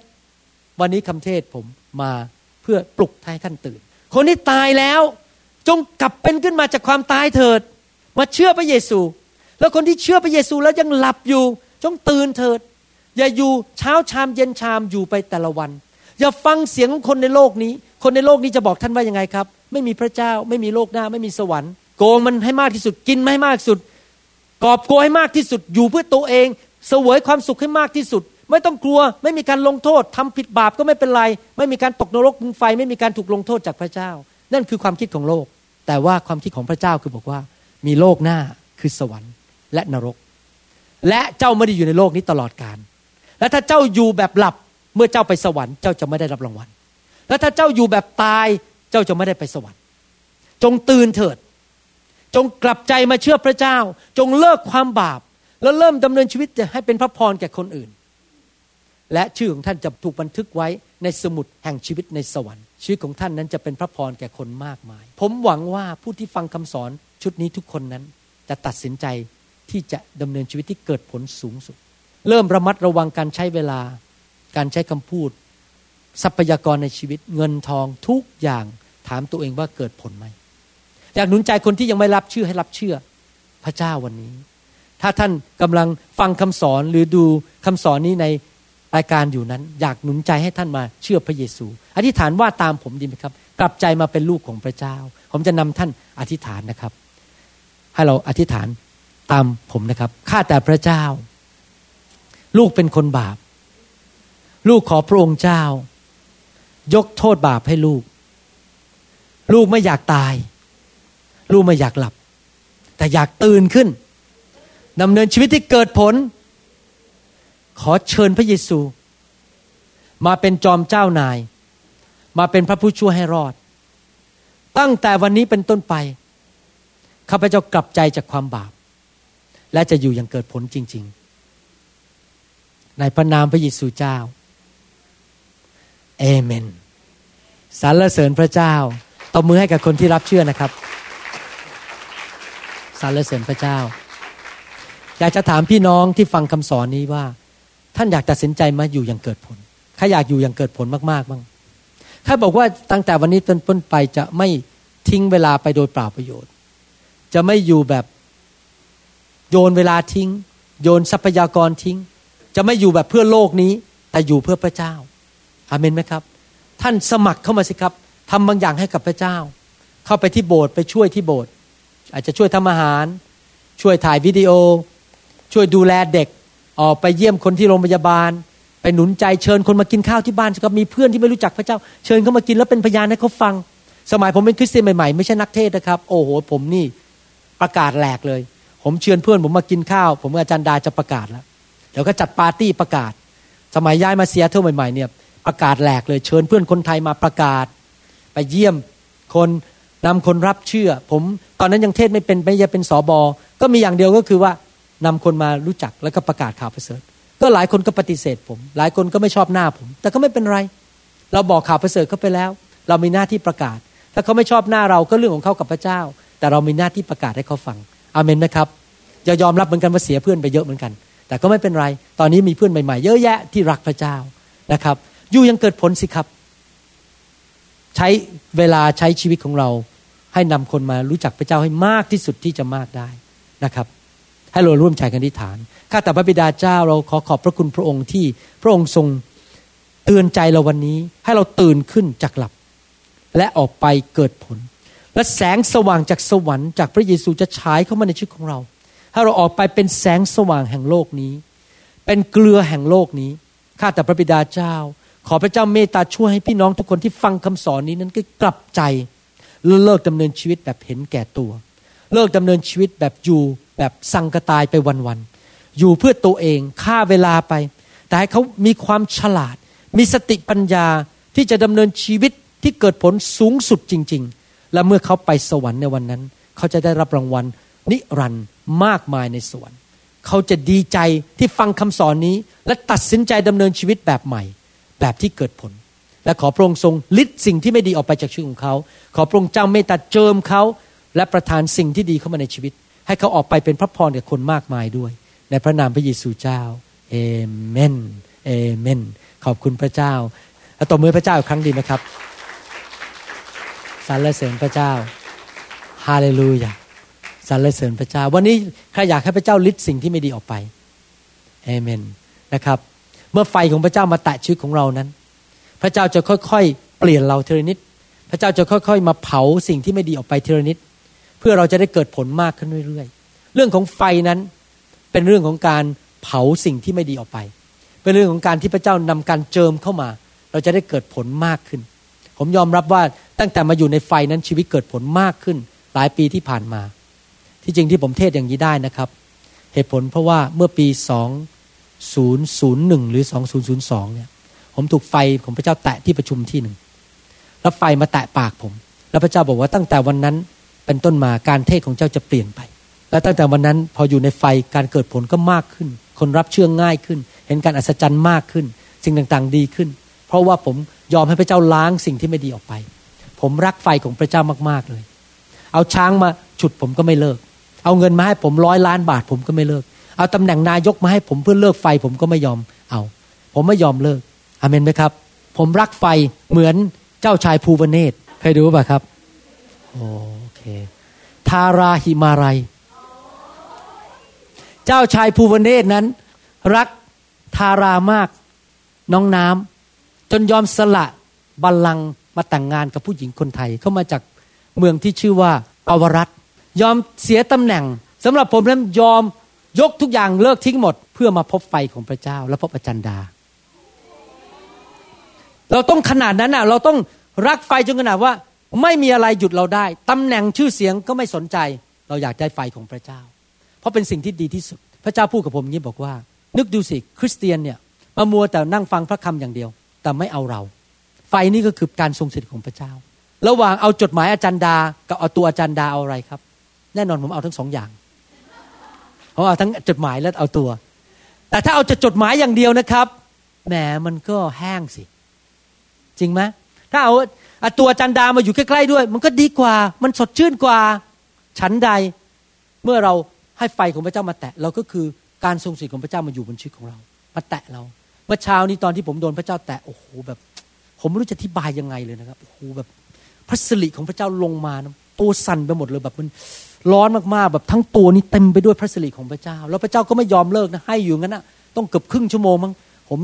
วันนี้คำเทศผมมาเพื่อปลุกให้ท่านตื่นคนที่ตายแล้วจงกลับเป็นขึ้นมาจากความตายเถิดมาเชื่อพระเยซูแล้วคนที่เชื่อพระเยซูแล้วยังหลับอยู่จงตื่นเถิดอย่าอยู่เช้าชามเย็นชามอยู่ไปแต่ละวันอย่าฟังเสียงของคนในโลกนี้คนในโลกนี้จะบอกท่านว่ายังไงครับไม่มีพระเจ้าไม่มีโลกหน้าไม่มีสวรรค์โกงมันให้มากที่สุดกินให้มากที่สุดกอบโกยให้มากที่สุดอยู่เพื่อตัวเองเสวยความสุขให้มากที่สุดไม่ต้องกลัวไม่มีการลงโทษทำผิดบาปก็ไม่เป็นไรไม่มีการตกนรกบึงไฟไม่มีการถูกลงโทษจากพระเจ้านั่นคือความคิดของโลกแต่ว่าความคิดของพระเจ้าคือบอกว่ามีโลกหน้าคือสวรรค์และนรกและเจ้าไม่ได้อยู่ในโลกนี้ตลอดกาลและถ้าเจ้าอยู่แบบหลับเมื่อเจ้าไปสวรรค์เจ้าจะไม่ได้รับรางวัลและถ้าเจ้าอยู่แบบตายเจ้าจะไม่ได้ไปสวรรค์จงตื่นเถิดจงกลับใจมาเชื่อพระเจ้าจงเลิกความบาปแล้วเริ่มดำเนินชีวิตให้เป็นพระพรแก่คนอื่นและชื่อของท่านจะถูกบันทึกไว้ในสมุดแห่งชีวิตในสวรรค์ชีวิตของท่านนั้นจะเป็นพระพรแก่คนมากมายผมหวังว่าผู้ที่ฟังคำสอนชุดนี้ทุกคนนั้นจะตัดสินใจที่จะดำเนินชีวิตที่เกิดผลสูงสุดเริ่มระมัดระวังการใช้เวลาการใช้คำพูดทรัพยากรในชีวิตเงินทองทุกอย่างถามตัวเองว่าเกิดผลไหมอยากหนุนใจคนที่ยังไม่รับเชื่อให้รับเชื่อพระเจ้าวันนี้ถ้าท่านกำลังฟังคำสอนหรือดูคำสอนนี้ในรายการอยู่นั้นอยากหนุนใจให้ท่านมาเชื่อพระเยซูอธิษฐานว่าตามผมดีไหมครับกลับใจมาเป็นลูกของพระเจ้าผมจะนำท่านอธิษฐานนะครับให้เราอธิษฐานตามผมนะครับข้าแต่พระเจ้าลูกเป็นคนบาปลูกขอพระองค์เจ้ายกโทษบาปให้ลูกลูกไม่อยากตายลูกไม่อยากหลับแต่อยากตื่นขึ้นดำเนินชีวิตที่เกิดผลขอเชิญพระเยซูมาเป็นจอมเจ้านายมาเป็นพระผู้ช่วยให้รอดตั้งแต่วันนี้เป็นต้นไปข้าพเจ้ากลับใจจากความบาปและจะอยู่อย่างเกิดผลจริงๆในพระนามพระเยซูเจ้าเอเมนสรรเสริญพระเจ้าตบมือให้กับคนที่รับเชื่อนะครับสรรเสริญพระเจ้าอยากจะถามพี่น้องที่ฟังคำสอนนี้ว่าท่านอยากตัดสินใจมาอยู่อย่างเกิดผลใครอยากอยู่อย่างเกิดผลมากๆบ้างใครบอกว่าตั้งแต่วันนี้จนต้นไปจะไม่ทิ้งเวลาไปโดยเปล่าประโยชน์จะไม่อยู่แบบโยนเวลาทิ้งโยนทรัพยากรทิ้งจะไม่อยู่แบบเพื่อโลกนี้แต่อยู่เพื่อพระเจ้าอาเมนไหมครับท่านสมัครเข้ามาสิครับทำบางอย่างให้กับพระเจ้าเข้าไปที่โบสถ์ไปช่วยที่โบสถ์อาจจะช่วยทำอาหารช่วยถ่ายวิดีโอช่วยดูแลเด็กออกไปเยี่ยมคนที่โรงพยาบาลไปหนุนใจเชิญคนมากินข้าวที่บ้านสิครับมีเพื่อนที่ไม่รู้จักพระเจ้าเชิญเขามากินแล้วเป็นพยานให้เขาฟังสมัยผมเป็นคริสเตียนใหม่ๆไม่ใช่นักเทศนะครับโอ้โหผมนี่ประกาศแหลกเลยผมเชิญเพื่อนผมมากินข้าวผมกับอาจารย์ดาจะประกาศแล้วเดี๋ยวก็จัดปาร์ตี้ประกาศสมัยย้ายมาเซียเท่าใหม่ๆเนี่ยประกาศแหลกเลยเชิญเพื่อนคนไทยมาประกาศไปเยี่ยมคนนำคนรับเชื่อผมตอนนั้นยังเทศไม่เป็นไม่ได้เป็นสบก็มีอย่างเดียวก็คือว่านำคนมารู้จักแล้วก็ประกาศข่าวประเสริฐก็หลายคนก็ปฏิเสธผมหลายคนก็ไม่ชอบหน้าผมแต่ก็ไม่เป็นไรเราบอกข่าวประเสริฐเขาไปแล้วเรามีหน้าที่ประกาศถ้าเขาไม่ชอบหน้าเราก็เรื่องของเขากับพระเจ้าแต่เรามีหน้าที่ประกาศให้เขาฟังอาเมนนะครับอย่ายอมรับเหมือนกันว่าเสียเพื่อนไปเยอะเหมือนกันแต่ก็ไม่เป็นไรตอนนี้มีเพื่อนใหม่ๆเยอะแยะที่รักพระเจ้านะครับอยู่ยังเกิดผลสิครับใช้เวลาใช้ชีวิตของเราให้นำคนมารู้จักพระเจ้าให้มากที่สุดที่จะมากได้นะครับให้เราร่วมใจกันอธิษฐานข้าแต่พระบิดาเจ้าเราขอขอบพระคุณพระองค์ที่พระองค์ทรงเตือนใจเราวันนี้ให้เราตื่นขึ้นจากหลับและออกไปเกิดผลและแสงสว่างจากสวรรค์จากพระเยซูจะฉายเข้ามาในชีวิตของเราให้เราออกไปเป็นแสงสว่างแห่งโลกนี้เป็นเกลือแห่งโลกนี้ข้าแต่พระบิดาเจ้าขอพระเจ้าเมตตาช่วยให้พี่น้องทุกคนที่ฟังคำสอนนี้นั้นก็กลับใจเลิกดำเนินชีวิตแบบเห็นแก่ตัวเลิกดำเนินชีวิตแบบอยู่แบบสังกตายไปวันๆอยู่เพื่อตัวเองฆ่าเวลาไปแต่ให้เขามีความฉลาดมีสติปัญญาที่จะดำเนินชีวิต ที่เกิดผลสูงสุดจริงๆและเมื่อเขาไปสวรรค์ในวันนั้นเขาจะได้รับรางวัลนิรันดร์มากมายในสวรรค์เขาจะดีใจที่ฟังคำสอนนี้และตัดสินใจดำเนินชีวิตแบบใหม่แบบที่เกิดผลและขอพระองค์ทรงลิดสิ่งที่ไม่ดีออกไปจากชีวิตของเขาขอพระองค์เจ้าเมตตาเจิมเขาและประทานสิ่งที่ดีเข้ามาในชีวิตให้เขาออกไปเป็นพระพรแก่คนมากมายด้วยในพระนามพระเยซูเจ้าเอเมนเอเมนขอบคุณพระเจ้าและตบมือพระเจ้าอีกครั้งดีไหมครับสรรเสริญพระเจ้าฮาเลลูยาสรรเสริญพระเจ้าวันนี้ใครอยากให้พระเจ้าลิดสิ่งที่ไม่ดีออกไปเอเมนนะครับเมื่อไฟของพระเจ้ามาแตะชีวิตของเรานั้นพระเจ้าจะค่อยๆเปลี่ยนเราทีละนิดพระเจ้าจะค่อยๆมาเผาสิ่งที่ไม่ดีออกไปทีละนิดเพื่อเราจะได้เกิดผลมากขึ้นเรื่อยๆเรื่องของไฟนั้นเป็นเรื่องของการเผาสิ่งที่ไม่ดีออกไปเป็นเรื่องของการที่พระเจ้านำการเจิมเข้ามาเราจะได้เกิดผลมากขึ้นผมยอมรับว่าตั้งแต่มาอยู่ในไฟนั้นชีวิตเกิดผลมากขึ้นหลายปีที่ผ่านมาที่จริงที่ผมเทศอย่างนี้ได้นะครับเหตุผลเพราะว่าเมื่อปีสองพันหนึ่งหรือสองพันสองเนี่ยผมถูกไฟของพระเจ้าแตะที่ประชุมที่หนึ่งแล้วไฟมาแตะปากผมแล้วพระเจ้าบอกว่าตั้งแต่วันนั้นเป็นต้นมาการเทศของเจ้าจะเปลี่ยนไปและตั้งแต่วันนั้นพออยู่ในไฟการเกิดผลก็มากขึ้นคนรับเชื่อง่ายขึ้นเห็นการอัศจรรย์มากขึ้นสิ่งต่างๆดีขึ้นเพราะว่าผมยอมให้พระเจ้าล้างสิ่งที่ไม่ดีออกไปผมรักไฟของพระเจ้ามากๆเลยเอาช้างมาฉุดผมก็ไม่เลิกเอาเงินมาให้ผมร้อยล้านบาทผมก็ไม่เลิกเอาตำแหน่งนายกมาให้ผมเพื่อเลิกไฟผมก็ไม่ยอมเอาผมไม่ยอมเลิกอาเมนไหมครับผมรักไฟเหมือนเจ้าชายภูวเนตรเคยดูป่ะครับโอเคทาราหิมาลัยเจ้าชายภูวเนตรนั้นรักทารามากน้องน้ำจนยอมสละบัลลังก์มาแต่งงานกับผู้หญิงคนไทยเข้ามาจากเมืองที่ชื่อว่าปาวรัตยอมเสียตำแหน่งสำหรับผมนั้นยอมยกทุกอย่างเลิกทิ้งหมดเพื่อมาพบไฟของพระเจ้าและพบอาจารย์ดาเราต้องขนาดนั้นน่ะเราต้องรักไฟจนขนาดว่าไม่มีอะไรหยุดเราได้ตำแหน่งชื่อเสียงก็ไม่สนใจเราอยากได้ไฟของพระเจ้าเพราะเป็นสิ่งที่ดีที่สุดพระเจ้าพูดกับผมงี้บอกว่านึกดูสิคริสเตียนเนี่ยมามัวแต่นั่งฟังพระคำอย่างเดียวแต่ไม่เอาเราไฟนี่ก็คือการทรงสิทธิ์ของพระเจ้าระหว่างเอาจดหมายอาจารย์ดากับเอาตัวอาจารย์ดาเอาอะไรครับแน่นอนผมเอาทั้งสองอย่างผมเอาทั้งจดหมายและเอาตัวแต่ถ้าเอาแต่จดหมายอย่างเดียวนะครับแหมมันก็แห้งสิจริงไหมถ้าเอาตัวอาจารย์ดามาอยู่ใกล้ๆด้วยมันก็ดีกว่ามันสดชื่นกว่าฉันใดเมื่อเราให้ไฟของพระเจ้ามาแตะเราก็คือการทรงสิทธิ์ของพระเจ้ามาอยู่บนชีวิตของเรามาแตะเราเมื่อเช้านี้ตอนที่ผมโดนพระเจ้าแตะโอ้โหแบบผมไม่รู้จะอธิบายยังไงเลยนะครับโอ้โหแบบพระสิริของพระเจ้าลงมานะตัวสั่นไปหมดเลยแบบมันร้อนมากๆแบบทั้งตัวนี้เต็มไปด้วยพระสิริของพระเจ้าแล้วพระเจ้าก็ไม่ยอมเลิกนะให้อยู่งั้นนะต้องเกือบครึ่งชั่วโมงมั้งผม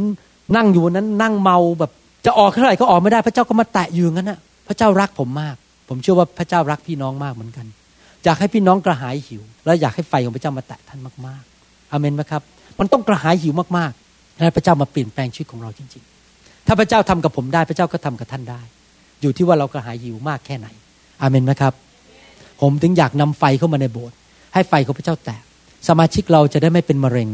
นั่งอยู่นั้นนั่งเมาแบบจะออกเท่าไหร่ก็ออกไม่ได้พระเจ้าก็มาแตะอยู่งั้นนะพระเจ้ารักผมมากผมเชื่อว่าพระเจ้ารักพี่น้องมากเหมือนกันอยากให้พี่น้องกระหายหิวและอยากให้ไฟของพระเจ้ามาแตะท่านมากๆอาเมนไหมครับมันต้องกระหายหิวมากๆให้พระเจ้ามาเปลี่ยนแปลงชีวิตของเราจริงๆถ้าพระเจ้าทำกับผมได้พระเจ้าก็ทำกับท่านได้อยู่ที่ว่าเรากระหายหิวมากแค่ไหนอาเมนไหมครับผมถึงอยากนำไฟเข้ามาในโบสถ์ให้ไฟของพระเจ้าแตะสมาชิกเราจะได้ไม่เป็นมะเร็ง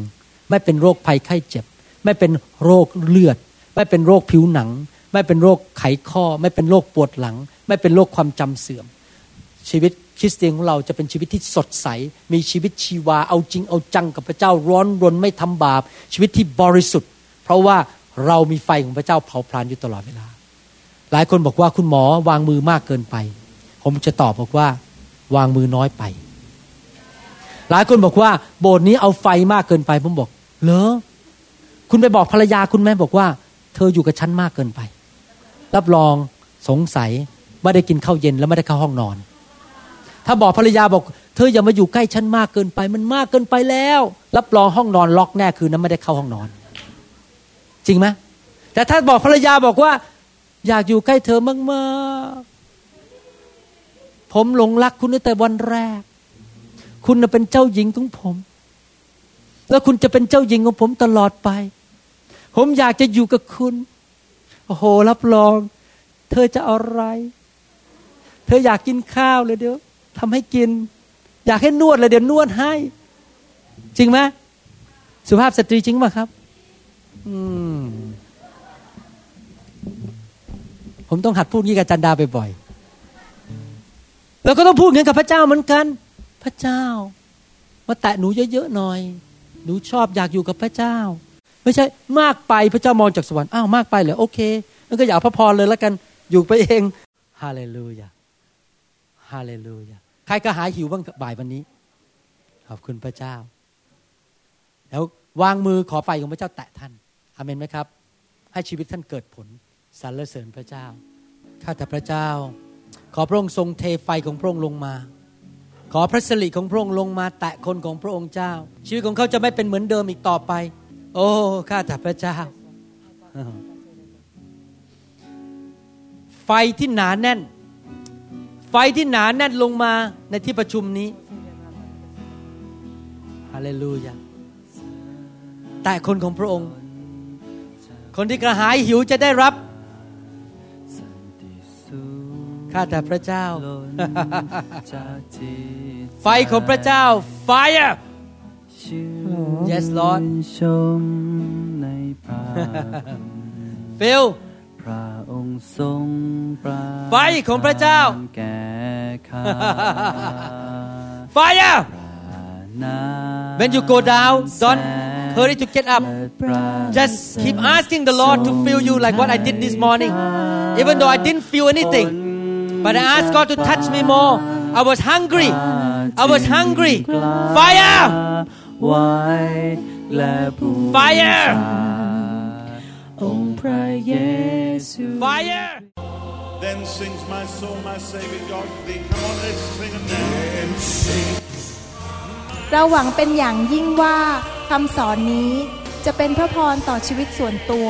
ไม่เป็นโรคภัยไข้เจ็บไม่เป็นโรคเลือดไม่เป็นโรคผิวหนังไม่เป็นโรคไขข้อไม่เป็นโรคปวดหลังไม่เป็นโรคความจำเสื่อมชีวิตคริสเตียนของเราจะเป็นชีวิตที่สดใสมีชีวิตชีวาเอาจริงเอาจังกับพระเจ้าร้อนรนไม่ทำบาปชีวิตที่บริสุทธิ์เพราะว่าเรามีไฟของพระเจ้าเผาพรานอยู่ตลอดเวลาหลายคนบอกว่าคุณหมอวางมือมากเกินไปผมจะตอบบอกว่าวางมือน้อยไปหลายคนบอกว่าโบสถ์นี้เอาไฟมากเกินไปผมบอกเหรอคุณไปบอกภรรยาคุณแม่บอกว่าเธออยู่กับฉันมากเกินไปรับรองสงสัยไม่ได้กินข้าวเย็นและไม่ได้เข้าห้องนอนถ้าบอกภรรยาบอกเธออย่ามาอยู่ใกล้ฉันมากเกินไปมันมากเกินไปแล้วรับรองห้องนอนล็อกแน่คืนนั้นไม่ได้เข้าห้องนอนจริงไหมแต่ถ้าบอกภรรยาบอกว่าอยากอยู่ใกล้เธอมากๆผมหลงรักคุณตั้งแต่วันแรกคุณเป็นเจ้าหญิงของผมแล้วคุณจะเป็นเจ้าหญิงของผมตลอดไปผมอยากจะอยู่กับคุณโอ้โหรับรองเธอจะอะไรเธออยากกินข้าวเลยเดี๋ยวทำให้กินอยากให้นวดเลยเดี๋ยวนวดให้จริงไหมสุภาพสตรีจริงป่ะครับอืม ผมต้องหัดพูดงี้กับจันดาบ่อยๆแล้วก็ต้องพูดงั้นกับพระเจ้าเหมือนกันพระเจ้ามาแตะหนูเยอะๆหน่อยหนูชอบอยากอยู่กับพระเจ้าไม่ใช่มากไปพระเจ้ามองจากสวรรค์อ้าวมากไปเหรอโอเคงั้นก็อย่าเอาพระพรเลยละกันอยู่ไปเองฮาเลลูยาฮาเลลูยาใครก็หายหิวบ้างบ่ายวันนี้ขอบคุณพระเจ้าแล้ววางมือขอไฟของพระเจ้าแตะท่านอาเมนไหมครับให้ชีวิตท่านเกิดผลสรรเสริญพระเจ้าข้าแต่พระเจ้าขอพระองค์ทรงเทไฟของพระองค์ลงมาขอพระสิริของพระองค์ลงมาแตะคนของพระองค์เจ้าชีวิตของเขาจะไม่เป็นเหมือนเดิมอีกต่อไปโอ้ข้าแต่พระเจ้าไฟที่หนาแน่นไฟที่หนาแน่นลงมาในที่ประชุมนี้ฮาเลลูยาแตะคนของพระองค์คนที่กระหายหิวจะได้รับข้าแต่พระเจ้าไฟของพระเจ้า Fire Yes Lord ฟิลไฟของพระเจ้า Fire When you go down don't hurry to get up just keep asking the Lord to fill you like what I did this morning even though I didn't feel anything but I asked God to touch me more. I was hungry. I was hungry. Fire! Fire! Fire! Then sings my soul, my Savior God to Thee. Come on, let's sing a name. เราหวังเป็นอย่างยิ่งว่าคำสอนนี้จะเป็นพระพรต่อชีวิตส่วนตัว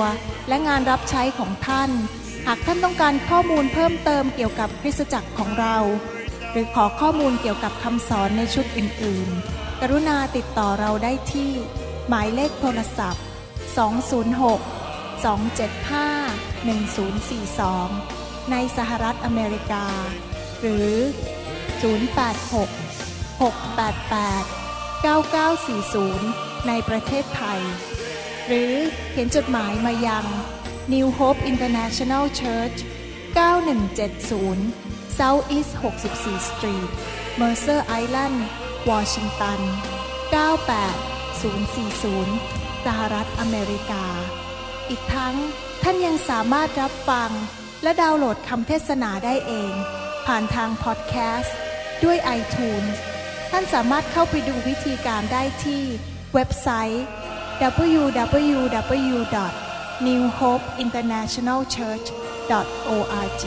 และงานรับใช้ของท่านหากท่านต้องการข้อมูลเพิ่มเติมเกี่ยวกับคริสตจักรของเราหรือขอข้อมูลเกี่ยวกับคำสอนในชุดอื่นๆกรุณาติดต่อเราได้ที่หมายเลขโทรศัพท์สอง ศูนย์ หก สอง เจ็ด ห้า หนึ่ง ศูนย์ สี่ สองในสหรัฐอเมริกาหรือศูนย์ แปด หก หก แปด แปด เก้า เก้า สี่ ศูนย์ในประเทศไทยหรือเขียนจดหมายมายังNew Hope International Churchเก้าหนึ่งเจ็ดศูนย์ South East sixty-four Street Mercer Island Washington nine eight zero four zero สหรัฐอเมริกาอีกทั้งท่านยังสามารถรับฟังและดาวน์โหลดคำเทศนาได้เองผ่านทางพอดแคสต์ด้วย iTunes ท่านสามารถเข้าไปดูวิธีการได้ที่เว็บไซต์ double-u double-u double-u dot new hope international church dot org